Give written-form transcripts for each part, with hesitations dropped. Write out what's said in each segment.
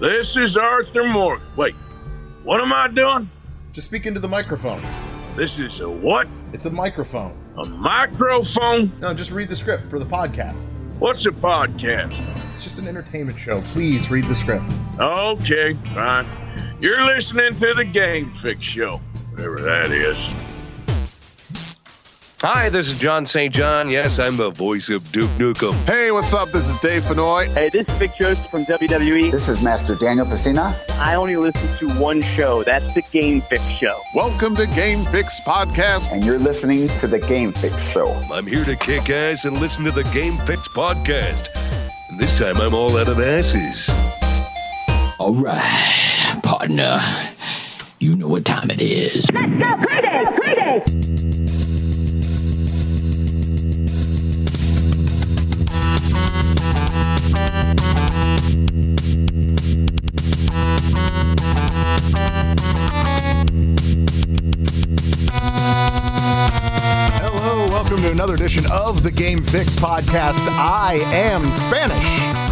This is Arthur Morgan. Wait, what am I doing? Just speak into the microphone. This is a what? It's a microphone. A microphone? No, just read the script for the podcast. What's a podcast? It's just an entertainment show. Please read the script. Okay, fine. You're listening to the Game Fix Show, whatever that is. Hi, this is John St. John. Yes, I'm the voice of Duke Nukem. Hey, what's up? This is Dave Fenoy. Hey, this is Vic Joseph from WWE. This is Master Daniel Pesina. I only listen to one show. That's the Game Fix Show. Welcome to Game Fix Podcast. And you're listening to the Game Fix Show. I'm here to kick ass and listen to the Game Fix Podcast. And this time I'm all out of asses. All right, partner. You know what time it is. Let's go crazy, crazy. Hello, welcome to another edition of the Game Fix Podcast. I am Spanish.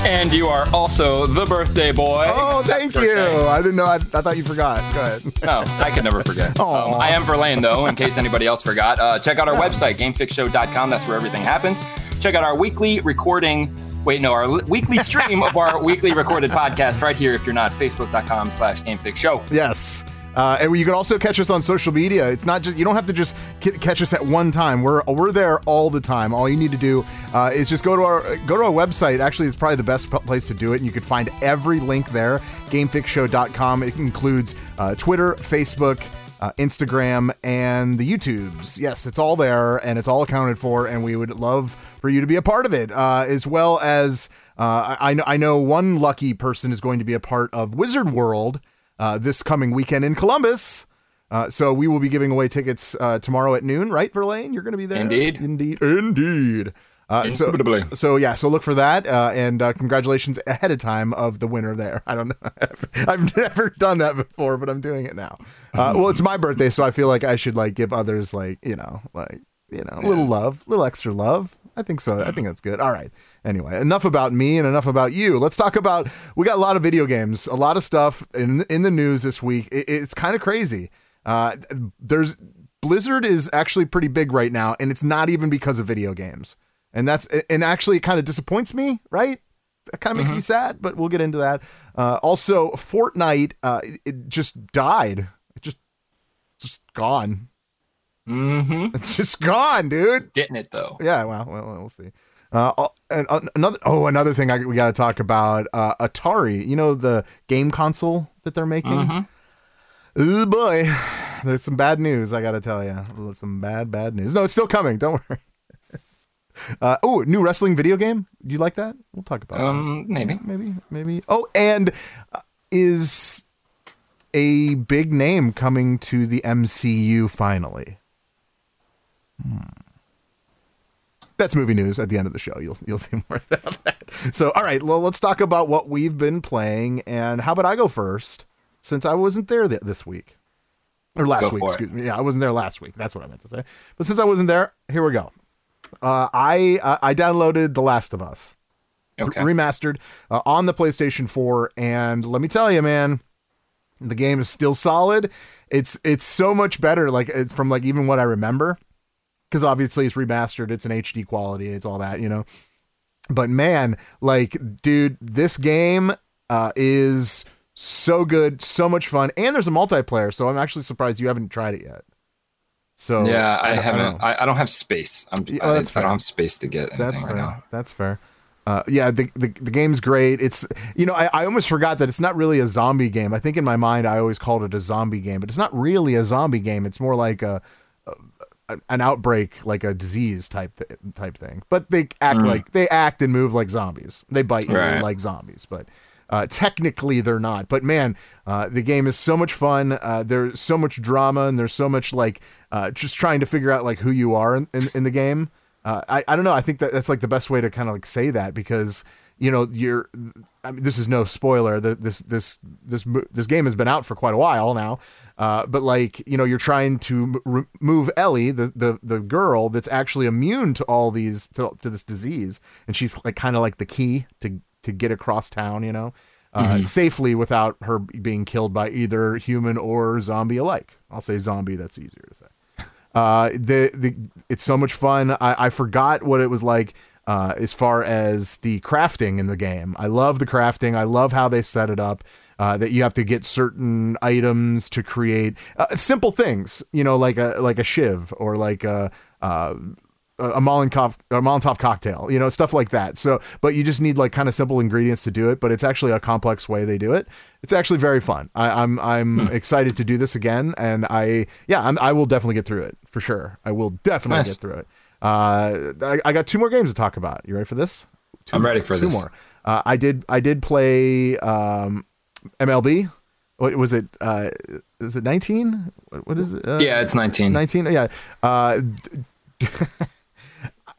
And you are also the birthday boy. Oh, thank you. I didn't know. I thought you forgot. Go ahead. No, I could never forget. I am Verlaine, though, in case anybody else forgot. Check out our website, GameFixShow.com. That's where everything happens. Check out our weekly recording. Wait, no, our weekly stream of our weekly recorded podcast right here if you're not, facebook.com/GameFixShow. Yes. And you can also catch us on social media. It's not just, you don't have to just catch us at one time. We're there all the time. All you need to do is just go to our website. Actually, it's probably the best place to do it, and you can find every link there, GameFixShow.com. It includes Twitter, Facebook, Instagram, and the YouTubes. Yes, it's all there, and it's all accounted for, and we would love for you to be a part of it, as well as I know one lucky person is going to be a part of Wizard World this coming weekend in Columbus. So we will be giving away tickets tomorrow at noon, right, Verlaine? You're going to be there? Indeed. So look for that, and congratulations ahead of time of the winner there. I don't know. I've never done that before, but I'm doing it now. Well, it's my birthday, so I feel like I should give others a little love, a little extra love. I think so. I think that's good. All right. Anyway, enough about me and enough about you. Let's talk about, we got a lot of video games, a lot of stuff in the news this week. It's kind of crazy. Blizzard is actually pretty big right now, and it's not even because of video games. And actually it kind of disappoints me, right? That kind of makes me sad, but we'll get into that. Also, Fortnite, it just died. It just gone. Mm-hmm. It's just gone, dude. Didn't it though? Yeah. Well, we'll see. Another thing we got to talk about, Atari. You know, the game console that they're making. Mm-hmm. Oh boy, there's some bad news. I got to tell you, some bad news. No, it's still coming. Don't worry. New wrestling video game. Do you like that? We'll talk about that. Maybe. Oh, and is a big name coming to the MCU finally? That's movie news at the end of the show. You'll see more about that. So, all right, well, let's talk about what we've been playing. And how about I go first, since I wasn't there this week or last week? Excuse me. Yeah, I wasn't there last week. That's what I meant to say. But since I wasn't there, here we go. I downloaded The Last of Us, remastered on the PlayStation 4, and let me tell you, man, the game is still solid. It's so much better, it's from even what I remember, because obviously it's remastered, it's an HD quality, it's all that, you know. But man, dude, this game is so good, so much fun, and there's a multiplayer. So I'm actually surprised you haven't tried it yet. So yeah, I haven't. I don't have space. I don't have space to get anything right now. That's fair. Yeah, the game's great. It's I almost forgot that it's not really a zombie game. I think in my mind I always called it a zombie game, but it's not really a zombie game. It's more like an outbreak, like a disease type thing. But they act and move like zombies. They bite you like zombies, but. Technically they're not, but man, the game is so much fun. There's so much drama, and there's so much just trying to figure out who you are in the game. I don't know. I think that's the best way to kind of say that, because this is no spoiler. This game has been out for quite a while now, but you're trying to move Ellie, the girl that's actually immune to all these to this disease, and she's the key to get across town, safely without her being killed by either human or zombie alike. I'll say zombie. That's easier to say. It's so much fun. I forgot what it was like as far as the crafting in the game. I love the crafting. I love how they set it up. That you have to get certain items to create simple things, you know, like a shiv or like a Molotov cocktail, you know, stuff like that. So, but you just need like kind of simple ingredients to do it, but it's actually a complex way they do it. It's actually very fun. I'm excited to do this again. And I will definitely get through it for sure. I will definitely get through it. I got two more games to talk about. You ready for this? I'm ready for this. Two more. I did play, MLB. What was it? Is it 19? What is it? Yeah, it's 19. 19. Yeah.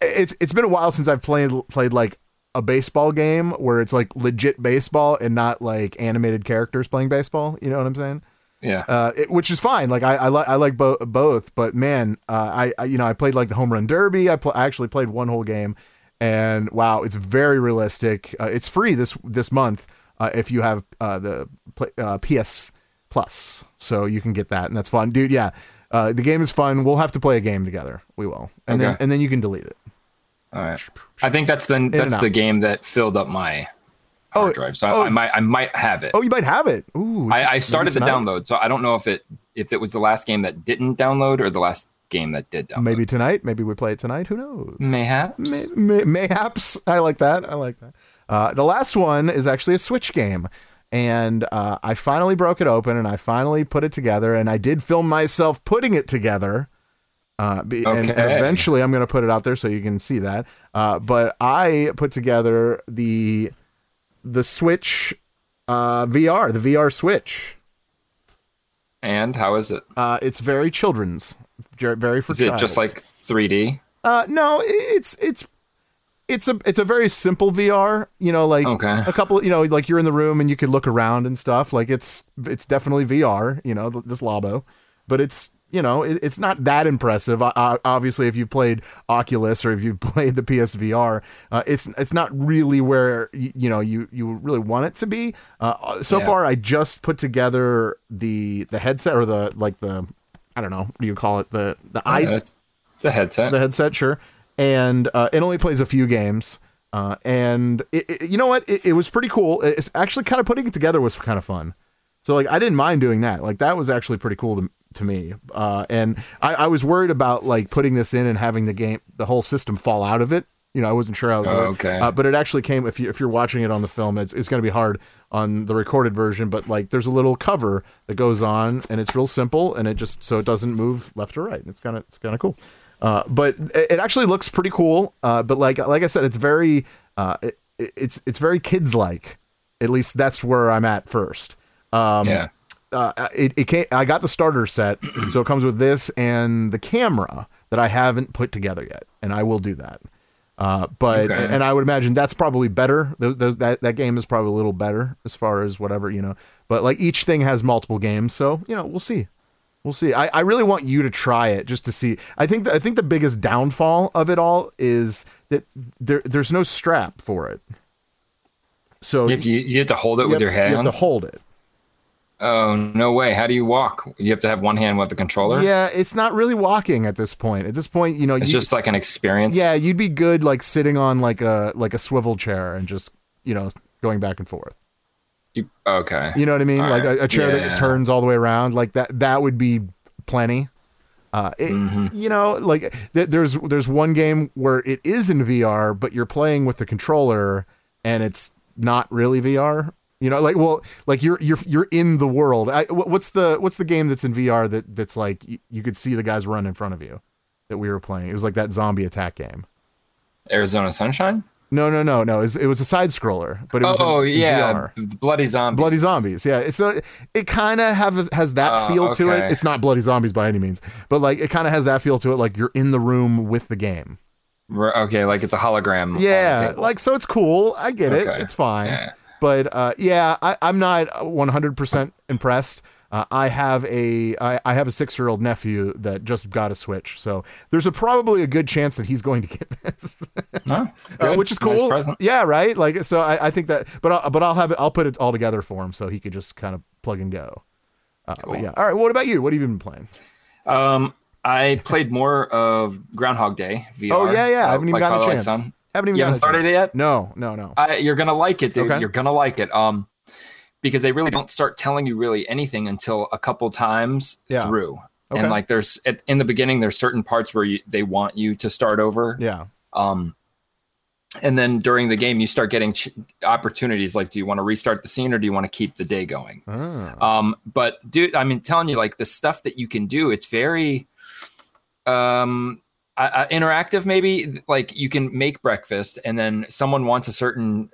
It's been a while since I've played like a baseball game where it's like legit baseball and not like animated characters playing baseball. You know what I'm saying? Yeah. Which is fine. Like I like both, but man, I played like the home run derby. I actually played one whole game, and wow, it's very realistic. It's free this month. If you have the PS Plus, so you can get that, and that's fun, dude. Yeah, the game is fun. We'll have to play a game together. We will, and okay. then you can delete it. All right. I think that's the game that filled up my hard drive, so I might have it. Oh, you might have it. Ooh, I started the download, so I don't know if it was the last game that didn't download or the last game that did download. Maybe tonight. Maybe we play it tonight. Who knows? Mayhaps. Mayhaps. I like that. The last one is actually a Switch game, and I finally broke it open and I finally put it together, and I did film myself putting it together. And eventually I'm going to put it out there so you can see that. But I put together the Switch VR, the VR Switch. And how is it? It's very children's, very for children. Is it just like 3D? No, it's a very simple VR, you know, like a couple, you know, like you're in the room and you can look around and stuff. Like it's definitely VR, you know, this Labo, but it's, you know, it's not that impressive. Obviously, if you played Oculus or if you played the PSVR, it's not really where, you know, you really want it to be. So far, I just put together the headset or the I don't know, what do you call it? The headset. Sure. And it only plays a few games. And you know what? It was pretty cool. It's actually kind of putting it together was kind of fun. So like, I didn't mind doing that. Like that was actually pretty cool to me. And I was worried about like putting this in and having the whole system fall out of it. You know, I wasn't sure. But it actually came, if you're watching it on the film, it's going to be hard on the recorded version, but like there's a little cover that goes on and it's real simple and it just, so it doesn't move left or right. It's kind of cool. But it actually looks pretty cool. But like I said, it's very, it's very kids like. At least that's where I'm at first. I got the starter set, so it comes with this and the camera that I haven't put together yet, and I will do that. And I would imagine that's probably better. That game is probably a little better as far as whatever, you know. But like each thing has multiple games, so you know we'll see. We'll see. I really want you to try it just to see. I think the biggest downfall of it all is that there's no strap for it. So you have to hold it with your hands. You have to hold it. Oh, no way. How do you walk? You have to have one hand with the controller. Yeah, it's not really walking at this point. At this point, you know, it's just like an experience. Yeah, you'd be good like sitting on like a swivel chair and just, you know, going back and forth. You know what I mean? All like a chair that turns all the way around, like that would be plenty. You know, like there's one game where it is in VR, but you're playing with the controller and it's not really VR. You know, like, well, like you're in the world. What's the game that's in VR that's like you could see the guys run in front of you that we were playing? It was like that zombie attack game. Arizona Sunshine? No. It was a side scroller, but it was VR. Bloody Zombies. Yeah, it kind of has that feel to it. It's not Bloody Zombies by any means, but like it kind of has that feel to it. Like you're in the room with the game. Okay, like it's a hologram. Yeah, like so it's cool. I get it. It's fine. Yeah. But I'm not 100% impressed. I have a 6-year-old nephew that just got a Switch, so there's probably a good chance that he's going to get this, which is cool. Nice, yeah, right. Like, so I think that, but I'll put it all together for him so he could just kind of plug and go. Cool. But yeah. All right. Well, what about you? What have you been playing? I played more of Groundhog Day VR. Oh yeah. I haven't even gotten a chance. You haven't started it yet? No. You're gonna like it, dude. Okay. You're gonna like it. Because they really don't start telling you really anything until a couple times through. Okay. And like in the beginning, there's certain parts where they want you to start over. Yeah. And then during the game, you start getting opportunities like, do you want to restart the scene or do you want to keep the day going? Oh. But dude, I mean, telling you, like, the stuff that you can do, it's very interactive. Maybe like you can make breakfast and then someone wants a certain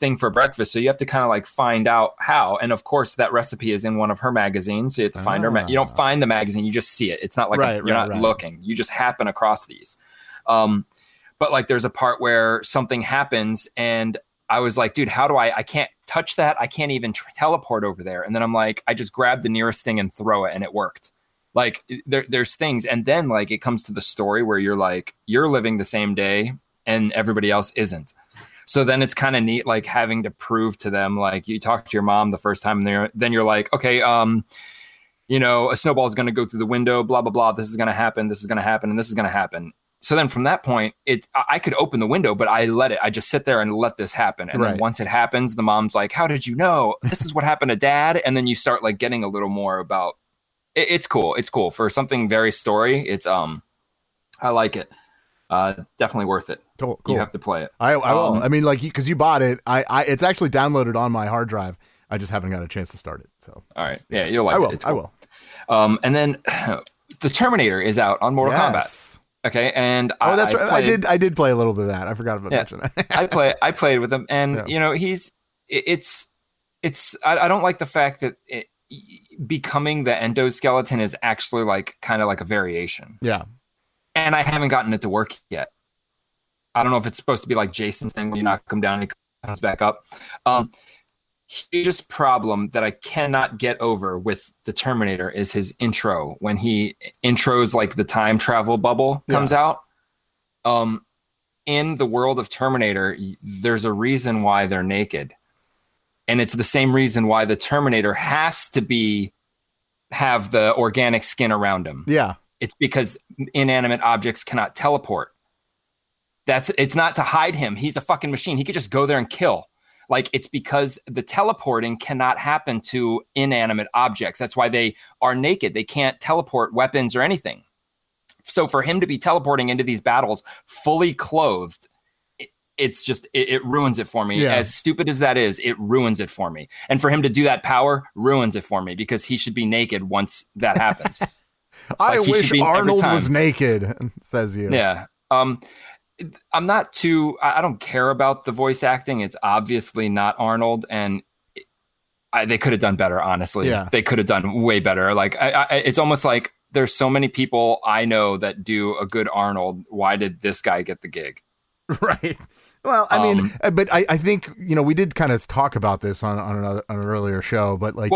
thing for breakfast, so you have to kind of like find out how. And of course, that recipe is in one of her magazines, so you have to find her. You don't find the magazine; you just see it. It's not like you're not looking; you just happen across these. But like, there's a part where something happens, and I was like, "Dude, how do I? I can't touch that. I can't even teleport over there." And then I'm like, I just grabbed the nearest thing and throw it, and it worked. Like, there's things, and then like it comes to the story where you're like, you're living the same day, and everybody else isn't. So then it's kind of neat, like having to prove to them, like you talk to your mom the first time there, then you're like, okay, a snowball is going to go through the window, blah, blah, blah. This is going to happen. This is going to happen. And this is going to happen. So then from that point, I could open the window, but I just sit there and let this happen. And then once it happens, the mom's like, how did you know? This is what happened to dad. And then you start like getting a little more about it. It's cool. It's cool for something very story. It's, I like it. Definitely worth it. Cool. You have to play it. I will. I mean, like, because you bought it, it's actually downloaded on my hard drive. I just haven't got a chance to start it. So, all right, yeah, you'll like it. I will. And then the Terminator is out on Mortal Kombat. Okay, and that's right. I did play a little bit of that. I forgot about mentioning that. I played with him, and I don't like the fact that it becoming the endoskeleton is actually like kind of like a variation. Yeah. And I haven't gotten it to work yet. I don't know if it's supposed to be like Jason's thing, when you knock him down and he comes back up. Hugest problem that I cannot get over with the Terminator is his intro. When he intros, like, the time travel bubble comes out. In the world of Terminator, there's a reason why they're naked. And it's the same reason why the Terminator has to have the organic skin around him. Yeah. It's because inanimate objects cannot teleport. It's not to hide him. He's a fucking machine. He could just go there and kill. Like, it's because the teleporting cannot happen to inanimate objects. That's why they are naked. They can't teleport weapons or anything. So for him to be teleporting into these battles fully clothed, it ruins it for me. Yeah. As stupid as that is, it ruins it for me. And for him to do that power ruins it for me, because he should be naked once that happens. I wish Arnold was naked, says you. Yeah. I don't care about the voice acting. It's obviously not Arnold, and they could have done better, honestly. Yeah. They could have done way better. Like, it's almost like there's so many people I know that do a good Arnold. Why did this guy get the gig? Right. Well, I mean, but I think, we did kind of talk about this on an earlier show, but like,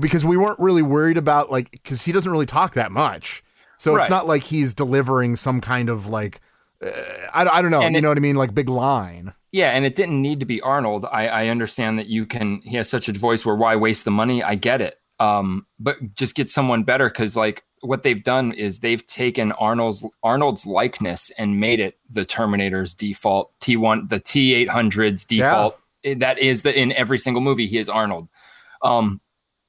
because we weren't really worried about, like, because he doesn't really talk that much. So it's not like he's delivering some kind of like, I don't know. You know what I mean? Like, big line. Yeah. And it didn't need to be Arnold. I understand that he has such a voice where why waste the money? I get it. But just get someone better. Cause like, what they've done is they've taken Arnold's likeness and made it the Terminator's default the T-800's default. Yeah. That is in every single movie, he is Arnold. Well,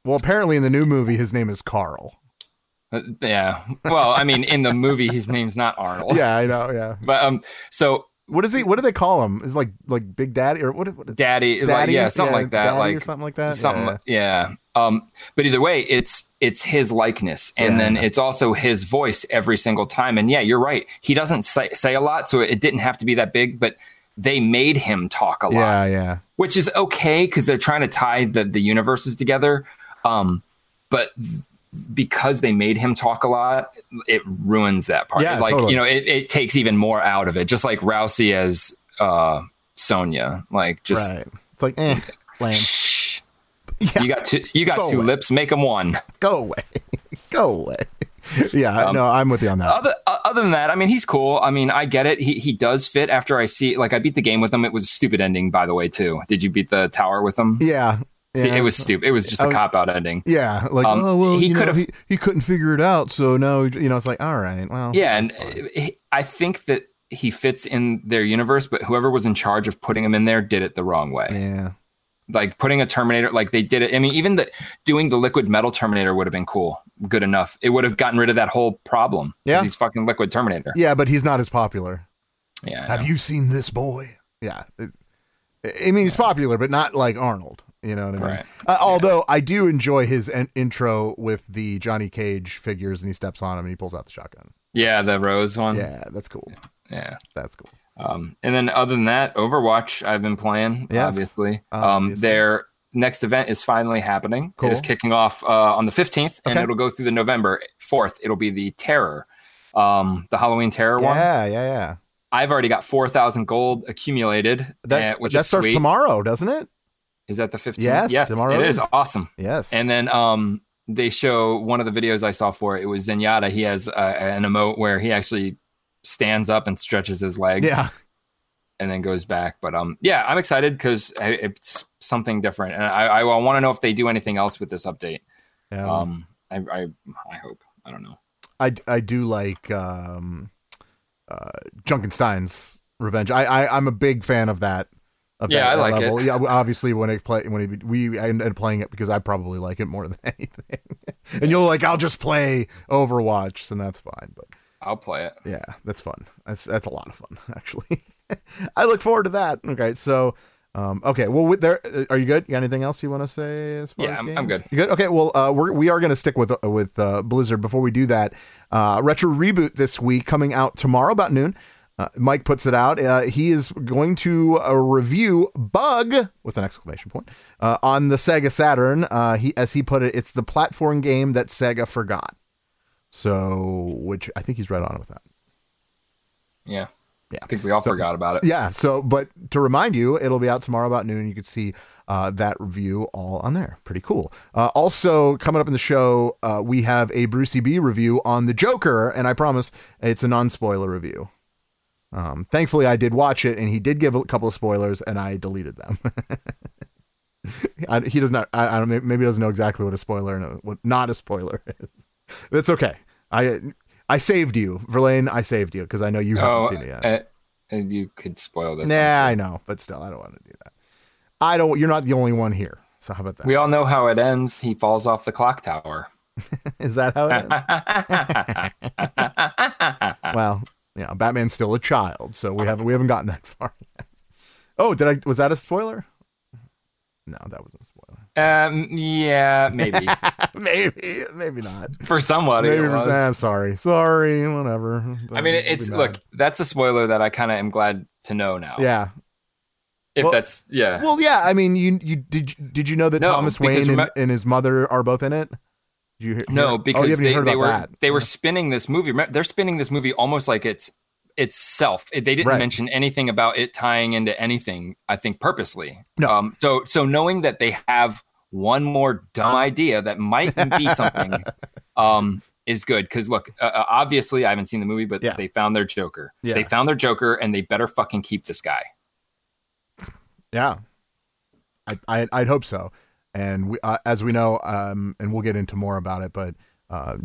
apparently in the new movie, his name is Carl. Yeah. Well, I mean, in the movie, his name's not Arnold. Yeah, I know. Yeah. But so what do they call him? Is like Big Daddy or what? Daddy? Like that. Daddy like, or something like that. Yeah. But either way, it's his likeness, and then it's also his voice every single time. And yeah, you're right. He doesn't say a lot, so it didn't have to be that big. But they made him talk a lot. Yeah. Which is okay, because they're trying to tie the universes together. But because they made him talk a lot, it ruins that part. Yeah, like totally. It takes even more out of it. Just like Rousey as Sonya, like just. Right. It's like, lame. Yeah. You got two lips, make them one. Go away. Yeah, no, I'm with you on that. Other than that, I mean, he's cool. I mean, I get it. He does fit after I see, like, I beat the game with him. It was a stupid ending, by the way, too. Did you beat the tower with him? Yeah. See, it was stupid. It was just a cop-out ending. Yeah, like, he couldn't figure it out, so now, you know, it's like, all right, well. Yeah, and I think that he fits in their universe, but whoever was in charge of putting him in there did it the wrong way. Yeah. Like, putting a Terminator, like, they did it. I mean, even doing the liquid metal Terminator would have been cool. Good enough. It would have gotten rid of that whole problem. Yeah. He's fucking liquid Terminator. Yeah, but he's not as popular. Yeah. Have you seen this boy? Yeah. I mean, he's popular, but not like Arnold. You know what I mean? Right. Although I do enjoy his intro with the Johnny Cage figures, and he steps on him and he pulls out the shotgun. Yeah, the Rose one. Yeah, that's cool. Yeah. That's cool. And then other than that, Overwatch I've been playing, obviously. Their next event is finally happening. Cool. It is kicking off on the 15th, and it'll go through the November 4th. It'll be the Terror, the Halloween Terror one. Yeah. I've already got 4,000 gold accumulated, which is sweet. That starts tomorrow, doesn't it? Is that the 15th? Yes, tomorrow it is. Awesome. Yes. And then they show one of the videos I saw for it. It was Zenyatta. He has an emote where he actually stands up and stretches his legs. Yeah. And then goes back. But I'm excited because it's something different. And I want to know if they do anything else with this update. Yeah. I hope. I don't know. I do like Junkenstein's Revenge. I'm a big fan of that. I like level. It. Yeah, obviously when we ended up playing it because I probably like it more than anything. And you're like, I'll just play Overwatch, and that's fine. But I'll play it. Yeah, that's fun. That's a lot of fun, actually. I look forward to that. Okay, so well, are you good? You got anything else you want to say as far as games? I'm good. You good? Okay, well, we are going to stick with Blizzard. Before we do that, Retro Reboot this week coming out tomorrow about noon. Mike puts it out. He is going to review Bug with an exclamation point on the Sega Saturn. As he put it, it's the platform game that Sega forgot. So, which I think he's right on with that. Yeah. I think we all forgot about it. Yeah. So, but to remind you, it'll be out tomorrow about noon. You can see that review all on there. Pretty cool. Also, coming up in the show, we have a Brucey B review on the Joker, and I promise it's a non-spoiler review. Thankfully I did watch it, and he did give a couple of spoilers, and I deleted them. He does not, I don't, maybe doesn't know exactly what a spoiler and what not a spoiler is. That's okay. I saved you, Verlaine. I saved you because I know you haven't seen it yet. And you could spoil this. Nah, I know, but still, I don't want to do that. You're not the only one here. So how about that? We all know how it ends. He falls off the clock tower. Is that how it ends? Well, yeah, Batman's still a child, so we haven't gotten that far yet. Oh, was that a spoiler? No, that wasn't a spoiler. Yeah, maybe. Maybe not. For somebody. Maybe I'm sorry, whatever. I mean, that's a spoiler that I kind of am glad to know now. Yeah. Well, yeah, I mean, you did you know that Thomas Wayne and his mother are both in it? Because they were spinning this movie. They're spinning this movie almost like it's itself. They didn't mention anything about it tying into anything, I think, purposely. No. So knowing that they have one more dumb idea that might be something is good. Because look, obviously I haven't seen the movie, but they found their Joker. Yeah. They found their Joker, and they better fucking keep this guy. Yeah, I'd hope so. And we, as we know, and we'll get into more about it, but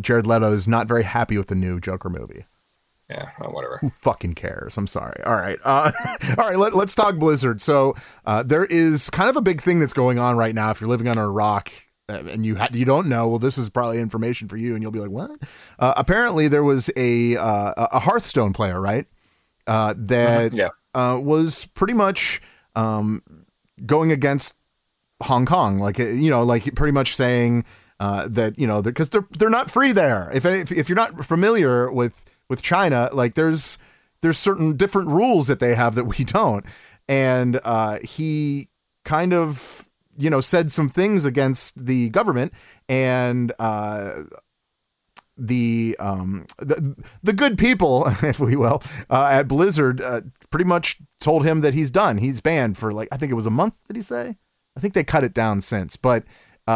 Jared Leto is not very happy with the new Joker movie. Yeah, whatever. Who fucking cares? I'm sorry. All right. Let's talk Blizzard. So there is kind of a big thing that's going on right now. If you're living under a rock and you don't know, well, this is probably information for you, and you'll be like, what? Apparently, there was a Hearthstone player, right? That was pretty much going against Hong Kong, pretty much saying that, you know, because they're not free there. If you're not familiar with China, like there's certain different rules that they have that we don't. And he kind of, you know, said some things against the government, and the good people, if we will, at Blizzard pretty much told him that he's done. He's banned for, like, I think it was a month. Did he say? I think they cut it down since, but he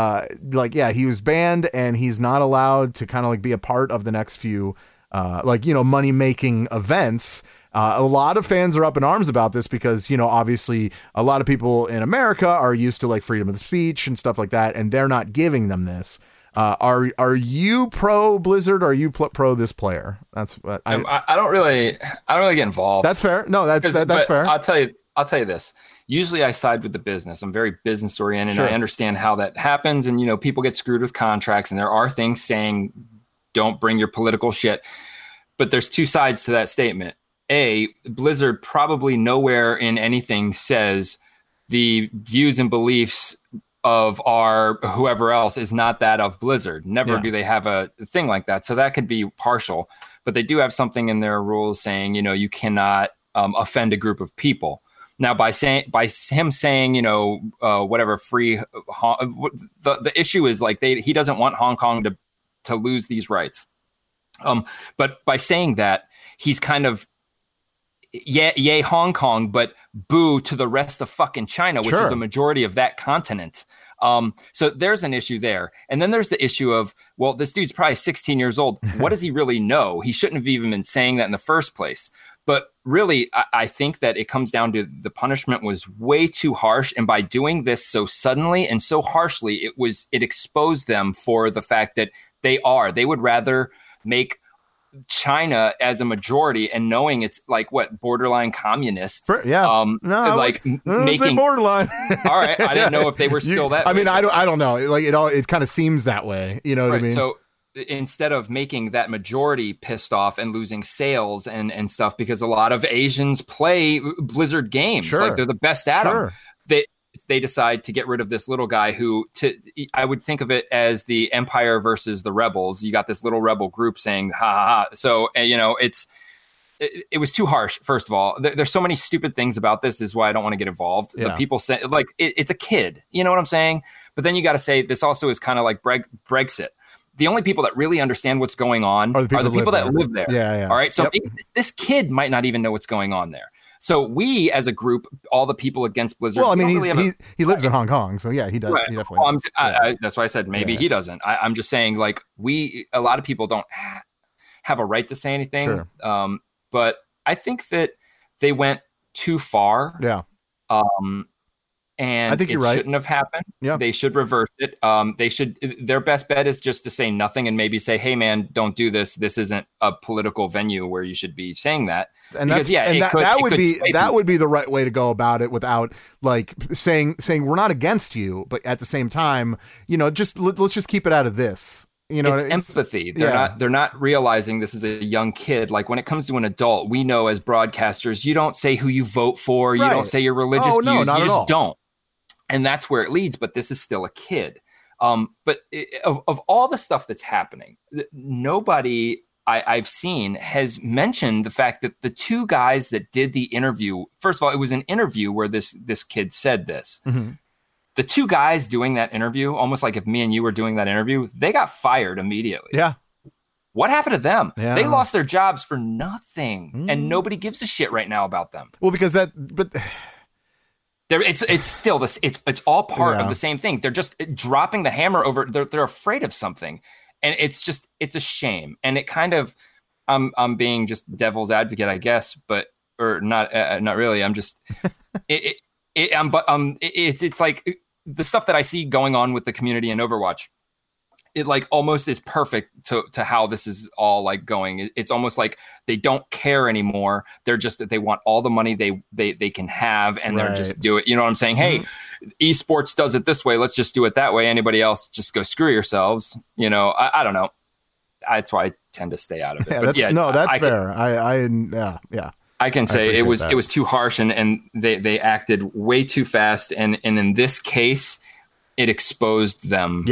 was banned and he's not allowed to kind of like be a part of the next few money making events. A lot of fans are up in arms about this because, obviously a lot of people in America are used to like freedom of speech and stuff like that, and they're not giving them this. Are you pro Blizzard? Or are you pro this player? That's what I don't really get involved. That's fair. No, that's fair. I'll tell you this. Usually I side with the business. I'm very business oriented. Sure. I understand how that happens. And, people get screwed with contracts and there are things saying, don't bring your political shit. But there's two sides to that statement. A, Blizzard probably nowhere in anything says the views and beliefs of our whoever else is not that of Blizzard. Never do they have a thing like that. So that could be partial, but they do have something in their rules saying, you cannot offend a group of people. Now, by him saying, whatever free the issue is like he doesn't want Hong Kong to lose these rights. But by saying that, he's kind of yay Hong Kong, but boo to the rest of fucking China, which is a majority of that continent. So there's an issue there. And then there's the issue of, well, this dude's probably 16 years old. What does he really know? He shouldn't have even been saying that in the first place. But really, I think that it comes down to the punishment was way too harsh. And by doing this so suddenly and so harshly, it exposed them for the fact that they would rather make China as a majority, and knowing it's like what borderline communist, making borderline. All right, I didn't know if they were still that. I mean, I don't know. Like it kind of seems that way. You know what I mean? So instead of making that majority pissed off and losing sales and stuff, because a lot of Asians play Blizzard games, like they're the best at them. They decide to get rid of this little guy who I would think of it as the Empire versus the rebels. You got this little rebel group saying, ha, ha, ha. So, it was too harsh. First of all, there's so many stupid things about this. This is why I don't want to get involved. Yeah. The people say like, it's a kid, you know what I'm saying? But then you got to say, this also is kind of like Brexit. The only people that really understand what's going on are the people that live there. Yeah, yeah. All right. So this kid might not even know what's going on there. So we, as a group, all the people against Blizzard. Well, I mean, he lives in Hong Kong, so yeah, he does. Right. He definitely does. That's why I said maybe he doesn't. I'm just saying, like a lot of people don't have a right to say anything. Sure. But I think that they went too far. Yeah. And I think it shouldn't have happened. Yeah. They should reverse it. Their best bet is just to say nothing and maybe say, hey man, don't do this. This isn't a political venue where you should be saying that. That would be the right way to go about it without like saying we're not against you, but at the same time, just let's just keep it out of this. It's empathy. They're not realizing this is a young kid. Like when it comes to an adult, we know as broadcasters, you don't say who you vote for. You don't say your religious views. You just don't. And that's where it leads. But this is still a kid. But of all the stuff that's happening, nobody I've seen has mentioned the fact that the two guys that did the interview. First of all, it was an interview where this kid said this. Mm-hmm. The two guys doing that interview, almost like if me and you were doing that interview, they got fired immediately. Yeah. What happened to them? Yeah. They lost their jobs for nothing. And nobody gives a shit right now about them. Well, because it's still this. It's all part of the same thing. They're just dropping the hammer over. They're afraid of something, and it's a shame. And it kind of, I'm being just devil's advocate, I guess, but not really. I'm just it's like the stuff that I see going on with the community in Overwatch. It like almost is perfect to how this is all like going. It's almost like they don't care anymore. They're just, they want all the money they can have, and they're just do it. You know what I'm saying? Mm-hmm. Hey, esports does it this way. Let's just do it that way. Anybody else, just go screw yourselves. I don't know. That's why I tend to stay out of it. That's fair. I can say it was too harsh, and they acted way too fast. And in this case, it exposed them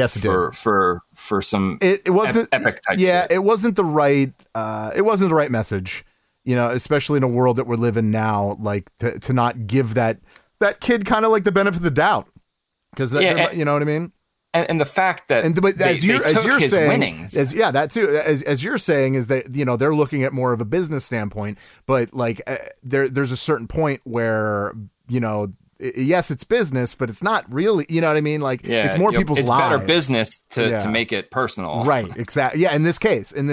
for some epic type shit. It wasn't the right message, especially in a world that we live in now, like to not give that kid kind of like the benefit of the doubt, because you know what I mean? And the fact that as you're saying is that, they're looking at more of a business standpoint, but like there's a certain point where, yes, it's business, but it's not really, you know what I mean? Like, yeah, it's more people's it's lives. It's better business to make it personal. Right, exactly. Yeah, in this case. And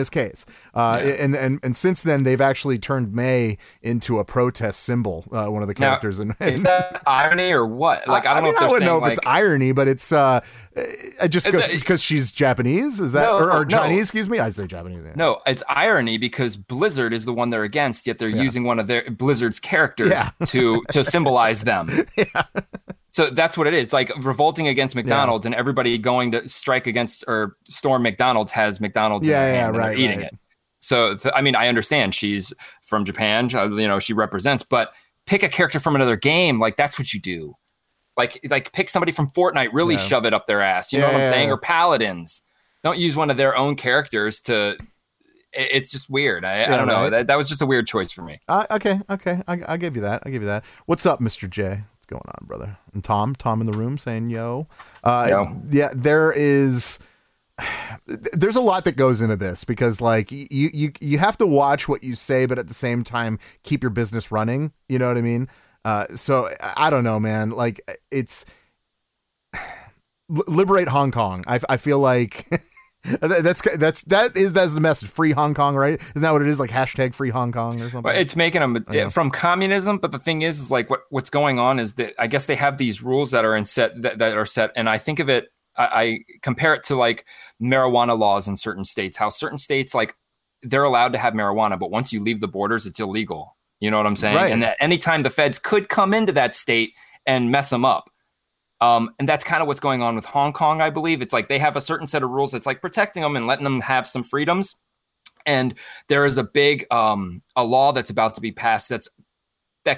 since then, they've actually turned May into a protest symbol, one of the characters. Now, is that irony or what? Like, I don't know if it's irony, but it's just because she's Japanese, is that? Or Chinese, excuse me? I say Japanese. Yeah. No, it's irony because Blizzard is the one they're against, yet they're using one of their Blizzard's characters to symbolize them. Yeah. So that's what it is, like revolting against McDonald's and everybody going to strike against or storm McDonald's has McDonald's in their hand, and they're eating it. So, I mean, I understand she's from Japan, you know, she represents, but pick a character from another game. Like, that's what you do. Like pick somebody from Fortnite, really shove it up their ass. You know what I'm saying? Or Paladins. Don't use one of their own characters to... It's just weird. I don't know. Right? That was just a weird choice for me. Okay. I'll give you that. What's up, Mr. J? What's going on, brother? And Tom in the room saying, yo. Yo. Yeah, there's a lot that goes into this because, like, you have to watch what you say, but at the same time, keep your business running. You know what I mean? So I don't know, man. Like, it's liberate Hong Kong. I feel like... That's the message. Free Hong Kong, right? Isn't that what it is? Like hashtag Free Hong Kong or something. It's making them from communism. But the thing is like what's going on is that I guess they have these rules that are set. And I think of it, I compare it to like marijuana laws in certain states. How certain states like they're allowed to have marijuana, but once you leave the borders, it's illegal. You know what I'm saying? Right. And that anytime the feds could come into that state and mess them up. And that's kind of what's going on with Hong Kong, I believe. It's like they have a certain set of rules that's like protecting them and letting them have some freedoms. And there is a big a law that's about to be passed that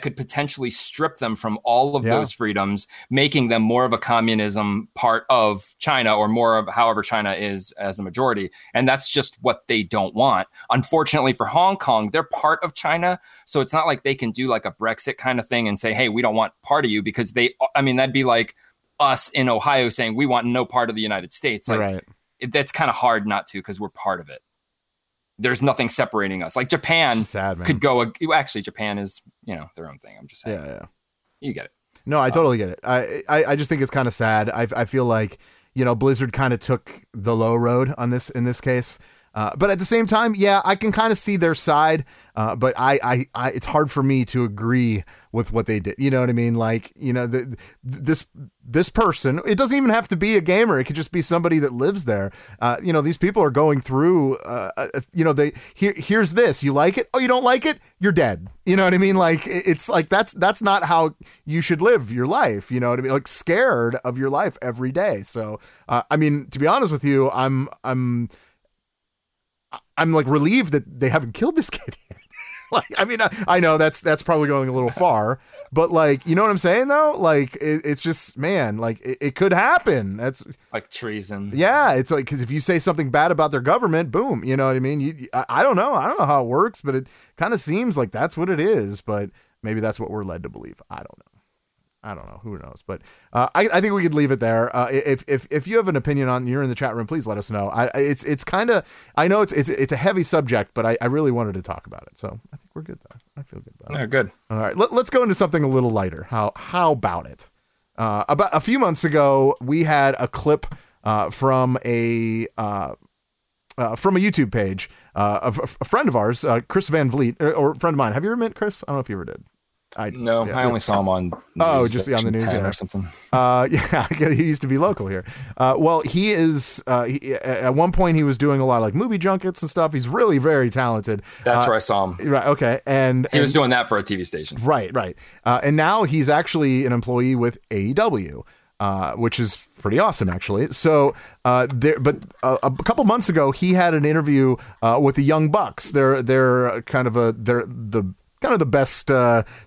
could potentially strip them from all of those freedoms, making them more of a communism part of China or more of however China is as a majority. And that's just what they don't want. Unfortunately for Hong Kong, they're part of China. So it's not like they can do like a Brexit kind of thing and say, hey, we don't want part of you because that'd be like us in Ohio saying we want no part of the United States. Like, right. That's kind of hard not to because we're part of it. There's nothing separating us. Like Japan could go. Actually, Japan is, you know, their own thing. I'm just saying. Yeah. You get it. No, I totally get it. I just think it's kind of sad. I feel like, you know, Blizzard kind of took the low road on this in this case. But at the same time, yeah, I can kind of see their side. But I it's hard for me to agree with what they did. You know what I mean? Like, you know, this person, it doesn't even have to be a gamer. It could just be somebody that lives there. You know, these people are going through, you know, here's this, you like it. Oh, you don't like it. You're dead. You know what I mean? Like, it's like, that's not how you should live your life. You know what I mean? Like scared of your life every day. So, I mean, to be honest with you, I'm like relieved that they haven't killed this kid yet. Like, I mean, I know that's probably going a little far, but like, you know what I'm saying though? Like, it's just, man, like it could happen. That's like treason. Yeah. It's like, cause if you say something bad about their government, boom, you know what I mean? I don't know how it works, but it kind of seems like that's what it is, but maybe that's what we're led to believe. I don't know. Who knows? But I think we could leave it there. If you have an opinion on, you're in the chat room, please let us know. It's kind of, I know it's a heavy subject, but I really wanted to talk about it. So I think we're good though. I feel good about it. Yeah, good. All right. Let's go into something a little lighter. How about it? About a few months ago, we had a clip from a YouTube page of a friend of ours, Chris Van Vliet, or a friend of mine. Have you ever met Chris? I don't know if you ever did. I only saw him on on the news or something. He used to be local here. Well, he is. At one point, he was doing a lot of like movie junkets and stuff. He's really very talented. That's where I saw him. Right. Okay. And he was doing that for a TV station. Right. Right. And now he's actually an employee with AEW. Which is pretty awesome, actually. So, a couple months ago, he had an interview with the Young Bucks. They're kind of the best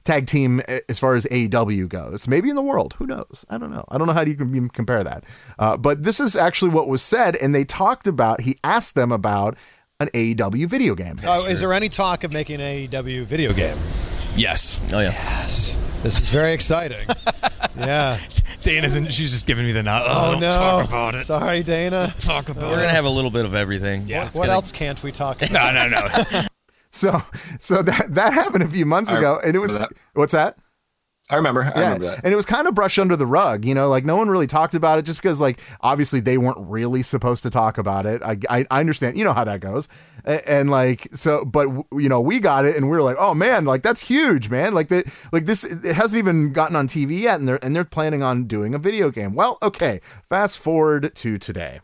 tag team as far as AEW goes, maybe in the world. Who knows? I don't know. I don't know how you can compare that. But this is actually what was said, and they talked about. He asked them about an AEW video game. Is there any talk of making an AEW video game? Yes. Oh yeah. Yes. This is very exciting. Yeah. Dana's in, she's just giving me the nod. Don't talk about it. Sorry, Dana. Don't talk about it. We're gonna have a little bit of everything. Yeah. What else can't we talk about? No. So that happened a few months ago, and it was... What's that? I remember. I remember that. And it was kind of brushed under the rug, you know, like no one really talked about it just because, like, obviously they weren't really supposed to talk about it. I understand, you know how that goes. And like, so, but you know, we got it and we were like, oh man, like that's huge, man. Like that, like this, it hasn't even gotten on TV yet. And they're planning on doing a video game. Well, okay. Fast forward to today.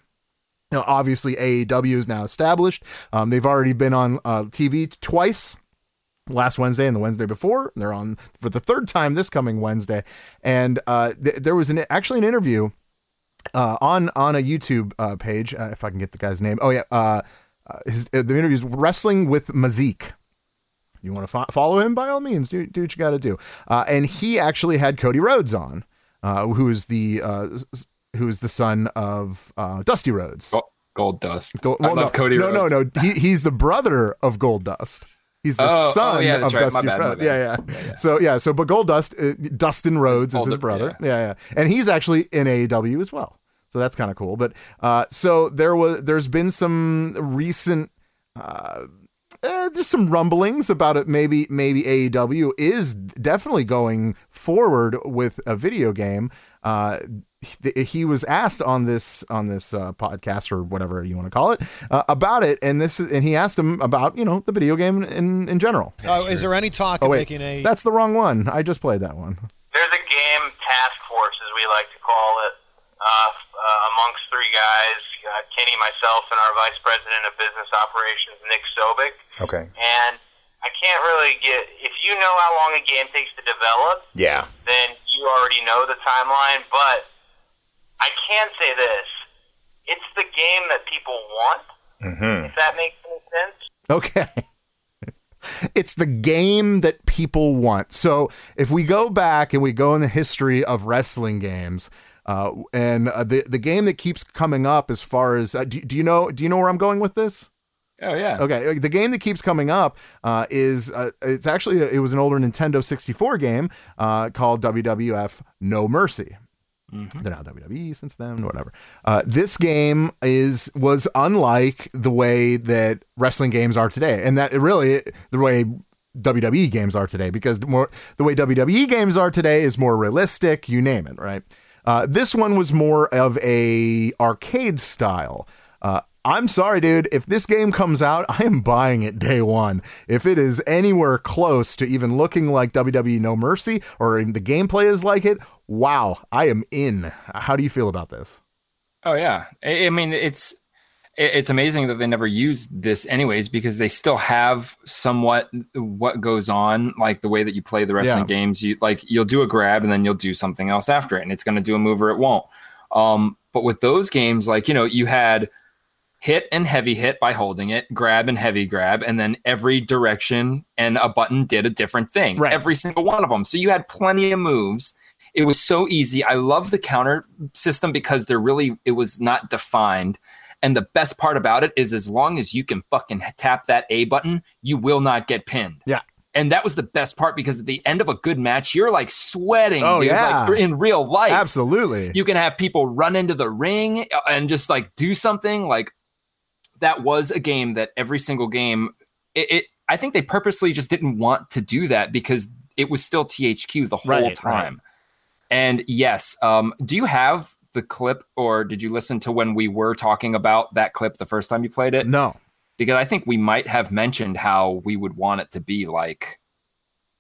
Now, obviously AEW is now established. They've already been on TV twice. Last Wednesday and the Wednesday before. They're on for the third time this coming Wednesday. And there was actually an interview on a YouTube page, if I can get the guy's name. Oh, yeah. The interview is Wrestling with Mazik. You want to follow him? By all means, do what you got to do. And he actually had Cody Rhodes on, who is the son of Dusty Rhodes. Gold Dust. Cody Rhodes. No. He's the brother of Gold Dust. He's the son of Dusty Rhodes. Yeah. So, but Gold Dust, Dustin Rhodes is his brother. Yeah. And he's actually in AEW as well. So that's kind of cool. But so there's been some recent, there's some rumblings about it. Maybe AEW is definitely going forward with a video game. He was asked on this podcast or whatever you want to call it about it, and he asked him about, you know, the video game in general. Is there any talk of making a? That's the wrong one. I just played that one. There's a game task force, as we like to call it, amongst three guys: Kenny, myself, and our vice president of business operations, Nick Sobick. Okay. And I can't really get, if you know how long a game takes to develop. Yeah. Then you already know the timeline, but. I can say this. It's the game that people want, if that makes any sense. Okay. It's the game that people want. So if we go back and we go in the history of wrestling games, the game that keeps coming up as far as do you know where I'm going with this? Oh, yeah. Okay. The game that keeps coming up it was an older Nintendo 64 game called WWF No Mercy. Mm-hmm. They're now WWE since then, whatever. This game was unlike the way that wrestling games are today, and that really the way WWE games are today, because the way WWE games are today is more realistic. You name it, right? This one was more of a arcade style. I'm sorry, dude. If this game comes out, I am buying it day one. If it is anywhere close to even looking like WWE No Mercy or the gameplay is like it, wow, I am in. How do you feel about this? Oh, yeah. I mean, it's amazing that they never used this anyways, because they still have somewhat what goes on, like the way that you play the wrestling games. You'll do a grab and then you'll do something else after it, and it's going to do a move or it won't. But with those games, like, you know, you had hit and heavy hit by holding it, grab and heavy grab, and then every direction and a button did a different thing, right? Every single one of them. So you had plenty of moves. It was so easy. I love the counter system because it was not defined. And the best part about it is as long as you can fucking tap that A button, you will not get pinned. Yeah. And that was the best part, because at the end of a good match, you're like sweating. Oh, dude. Yeah. Like, in real life. Absolutely. You can have people run into the ring and just like do something like, that was a game that every single game, I think they purposely just didn't want to do that because it was still THQ the whole time. Right. And yes, do you have the clip, or did you listen to when we were talking about that clip the first time you played it? No. Because I think we might have mentioned how we would want it to be like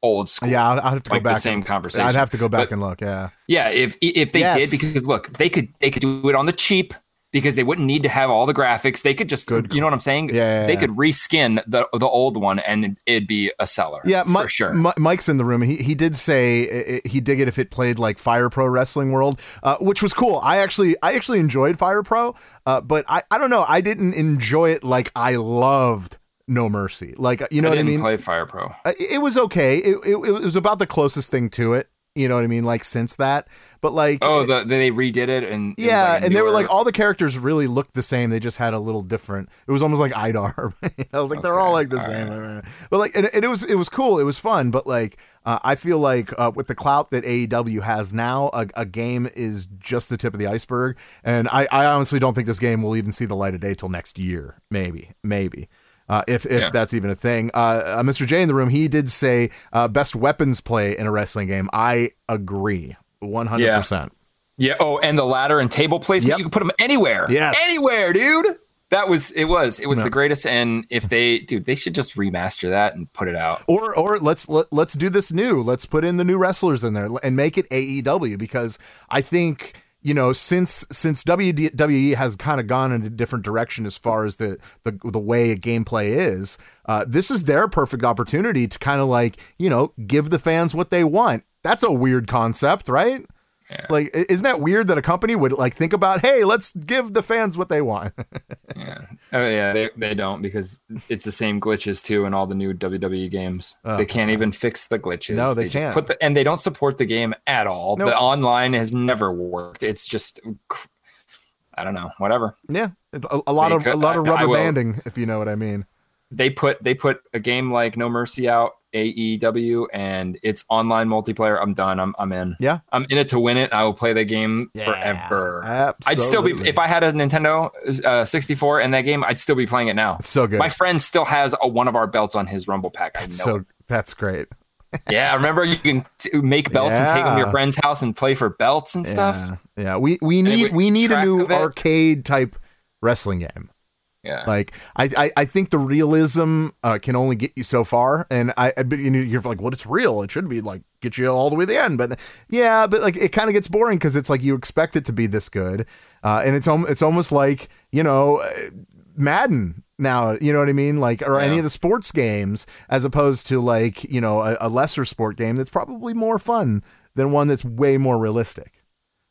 old school. Yeah, I'd have to go back. The same conversation. I'd have to go back and look, yeah. Yeah, if they did, because look, they could do it on the cheap, because they wouldn't need to have all the graphics. They could just, you know what I'm saying? Yeah, they could reskin the old one and it'd be a seller. Yeah, for sure. Mike's in the room. He did say he dig it if it played like Fire Pro Wrestling World, which was cool. I actually enjoyed Fire Pro, but I don't know. I didn't enjoy it like I loved No Mercy. Like, you know what I mean? I didn't play Fire Pro. It was okay. It was about the closest thing to it. You know what I mean? Like since that, but like, they redid it and it was like and they were like, all the characters really looked the same. They just had a little different. It was almost like IDAR. You know? Like they're all like the same. Right. But like, and it was cool. It was fun. But like, I feel like with the clout that AEW has now, a game is just the tip of the iceberg. And I honestly don't think this game will even see the light of day till next year. Maybe. if that's even a thing. Mr. J in the room, he did say best weapons play in a wrestling game. I agree 100%. Yeah. Oh, and the ladder and table placement. Yep. You can put them anywhere. Yes. Anywhere, dude. That was, it was the greatest. And if they should just remaster that and put it out. Or let's do this new. Let's put in the new wrestlers in there and make it AEW, because I think, you know, since WWE has kind of gone in a different direction as far as the way gameplay is, this is their perfect opportunity to kind of like, you know, give the fans what they want. That's a weird concept, right? Yeah. Like, isn't that weird that a company would like think about, hey, let's give the fans what they want? Yeah. Oh yeah. They don't, because it's the same glitches too in all the new WWE games. They can't even fix the glitches. No, they can't. And they don't support the game at all. Nope. The online has never worked. It's just, I don't know, whatever. Yeah. It's a lot of rubber banding, if you know what I mean. They put a game like No Mercy out, AEW, and it's online multiplayer. I'm done. I'm in. Yeah. I'm in it to win it. I will play the game forever. Absolutely. I'd still be, if I had a Nintendo 64 in that game, I'd still be playing it now. It's so good. My friend still has one of our belts on his Rumble pack. That's great. Yeah, remember you can make belts and take them to your friend's house and play for belts and stuff. Yeah. We need a new arcade type wrestling game. Yeah. Like I think the realism can only get you so far, and you're like, well, it's real. It should be like get you all the way to the end, but like it kind of gets boring because it's like you expect it to be this good, and it's almost like, you know, Madden now, you know what I mean? Like, or any of the sports games, as opposed to like, you know, a lesser sport game that's probably more fun than one that's way more realistic.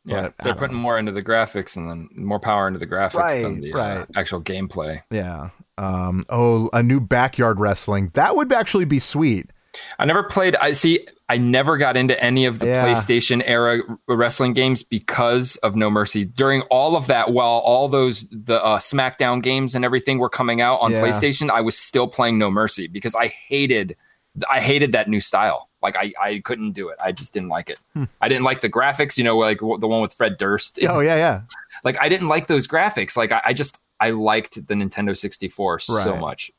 Yeah, but they're putting more into the graphics and then more power into the graphics than the actual gameplay. Yeah. A new backyard wrestling. That would actually be sweet. I never got into any of the PlayStation era wrestling games because of No Mercy. During all of that, while all those SmackDown games and everything were coming out on PlayStation, I was still playing No Mercy because I hated that new style. Like I couldn't do it. I just didn't like it. I didn't like the graphics, you know, like the one with Fred Durst. Oh yeah. Yeah. Like I didn't like those graphics. Like I liked the Nintendo 64 so much.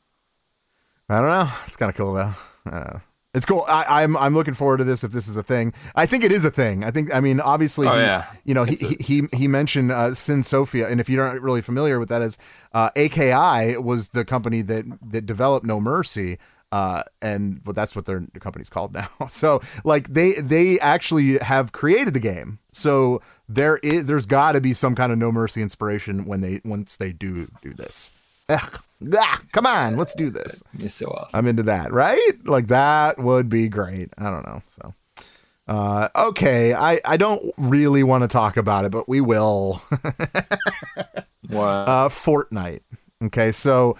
I don't know. It's kind of cool though. It's cool. I'm looking forward to this. If this is a thing, I think it is a thing. I mean, obviously, you know, he mentioned Sin Sophia. And if you're not really familiar with that, is AKI was the company that developed No Mercy. And that's what their company's called now. So like they actually have created the game. So there's got to be some kind of No Mercy inspiration once they do this. Ugh. Ah, come on, let's do this. You're so awesome. I'm into that, right? Like that would be great. I don't know. So okay, I don't really want to talk about it, but we will. What? Fortnite. Okay, so.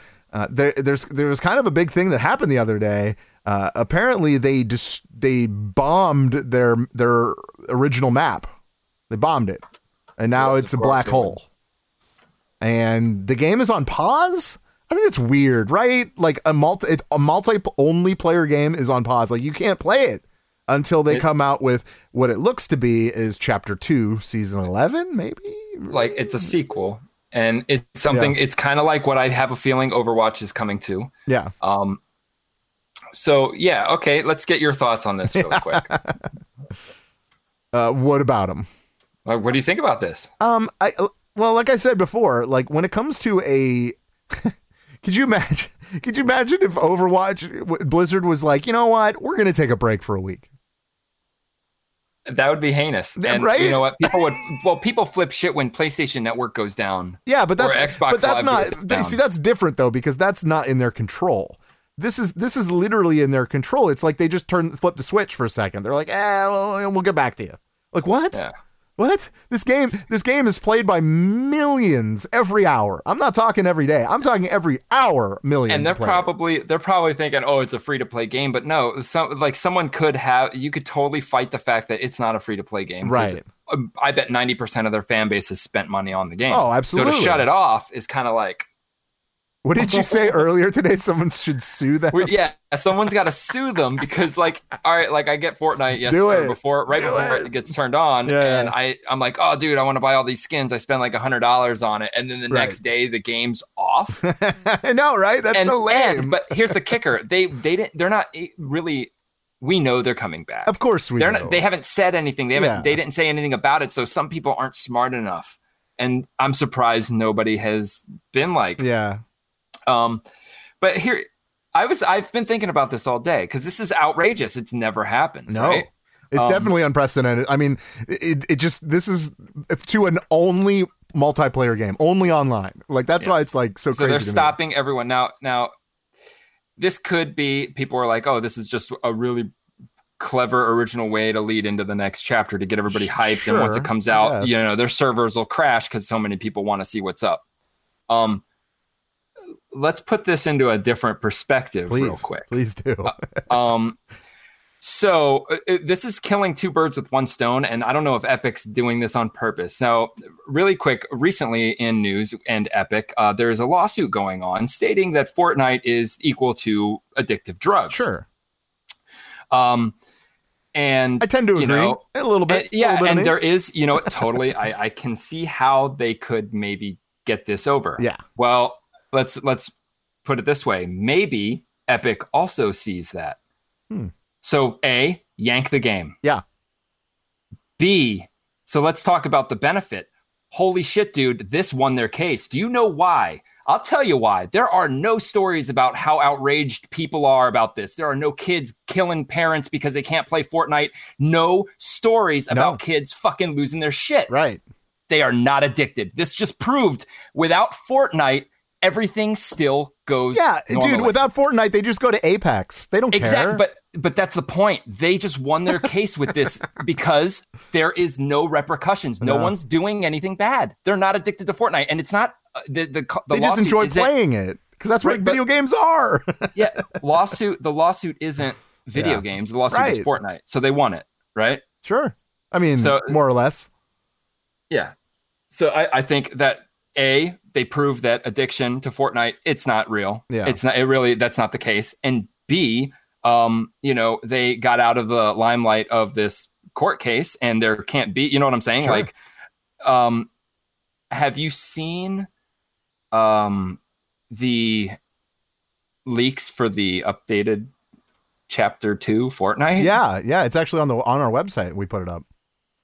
There was kind of a big thing that happened the other day. Apparently, they bombed their original map. They bombed it, and now it's a black hole. And the game is on pause. I think it's weird, right? Like a multi player game is on pause. Like you can't play it until they come out with what it looks to be is Chapter 2, Season 11, maybe. Like it's a sequel. And it's something, it's kind of like what I have a feeling Overwatch is coming to. Yeah. So, yeah. Okay. Let's get your thoughts on this really quick. What about them? What do you think about this? Well, like I said before, like when it comes to a, could you imagine if Overwatch Blizzard was like, you know what? We're going to take a break for a week. That would be heinous. And right? You know what? People flip shit when PlayStation Network goes down. Yeah, but that's Xbox. But that's Live not. See, that's different though, because that's not in their control. This is literally in their control. It's like they just flip the switch for a second. They're like, we'll get back to you. Like what? Yeah. What? This game is played by millions every hour. I'm not talking every day. I'm talking every hour, millions. And they're probably thinking, oh, it's a free to play game, but no, someone you could totally fight the fact that it's not a free to play game. Right. I bet 90% of their fan base has spent money on the game. Oh, absolutely. So to shut it off is kind of like. What did you say earlier today? Someone should sue them. Yeah, someone's got to sue them because, like, all right, like I get Fortnite yesterday before it gets turned on, and I'm like, oh, dude, I want to buy all these skins. I spend like $100 on it, and then the next day the game's off. I know, right? That's so lame. But here's the kicker: they're not really. We know they're coming back. Of course, we. They haven't said anything. They didn't say anything about it. So some people aren't smart enough, and I'm surprised nobody has been like, But here, I've been thinking about this all day because this is outrageous. It's never happened. No, right? It's definitely unprecedented. I mean, this is to an only multiplayer game, only online. Like that's why it's like so crazy. So they're stopping everyone now. This could be, people are like, oh, this is just a really clever, original way to lead into the next chapter to get everybody hyped. Sure. And once it comes out, their servers will crash because so many people want to see what's up. Let's put this into a different perspective real quick. Please do. This is killing two birds with one stone, and I don't know if Epic's doing this on purpose. So, really quick, recently in news and Epic, there is a lawsuit going on stating that Fortnite is equal to addictive drugs. Sure. And I tend to agree a little bit. And there is, totally. I can see how they could maybe get this over. Yeah. Well, let's put it this way: maybe Epic also sees that. So A, yank the game. Yeah. B, so let's talk about the benefit. Holy shit, dude, this won their case. Do you know why? I'll tell you why. There are no stories about how outraged people are about this. There are no kids killing parents because they can't play Fortnite. No stories about kids fucking losing their shit. Right. They are not addicted. This just proved without Fortnite, everything still goes normally. Dude, without Fortnite, they just go to Apex. They don't care. Exactly, but that's the point. They just won their case with this because there is no repercussions. No one's doing anything bad. They're not addicted to Fortnite, and it's not the they just enjoy playing it because that's what video games are. The lawsuit isn't video games. The lawsuit is Fortnite, so they won it, right? Sure. I mean, more or less. Yeah. So I think that A, they prove that addiction to Fortnite, it's not real. Yeah. It's not. It really, that's not the case. And B, they got out of the limelight of this court case, and there can't be, you know what I'm saying? Sure. Like, have you seen the leaks for the updated Chapter 2 Fortnite? Yeah, it's actually on our website. We put it up.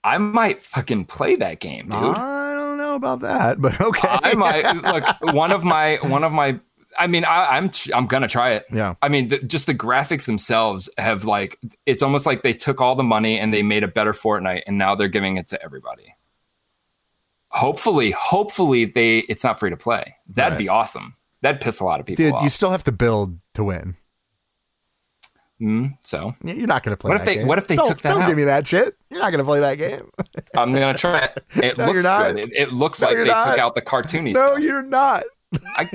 I might fucking play that game, dude. I don't know about that, but okay. I might look. One of my. I mean, I'm going to try it. Yeah. I mean, just the graphics themselves have it's almost like they took all the money and they made a better Fortnite, and now they're giving it to everybody. Hopefully it's not free to play. That'd be awesome. That'd piss a lot of people off. Dude, you still have to build to win. So you're not going to play that game. What if they took that out? Don't give me that shit. You're not going to play that game. I'm going to try it. It looks good. It looks like they took out the cartoony stuff. No, you're not. How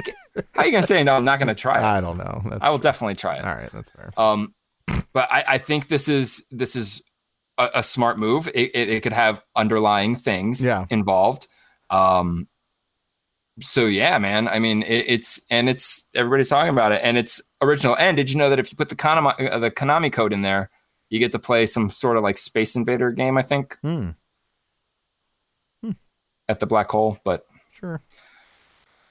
are you going to say no? I'm not going to try it. I don't know. I will definitely try it. All right, that's fair. But I think this is a smart move. It could have underlying things involved. So yeah, man. I mean, it's everybody's talking about it, and it's original. And did you know that if you put the Konami code in there, you get to play some sort of like Space Invader game? I think at the black hole, but sure.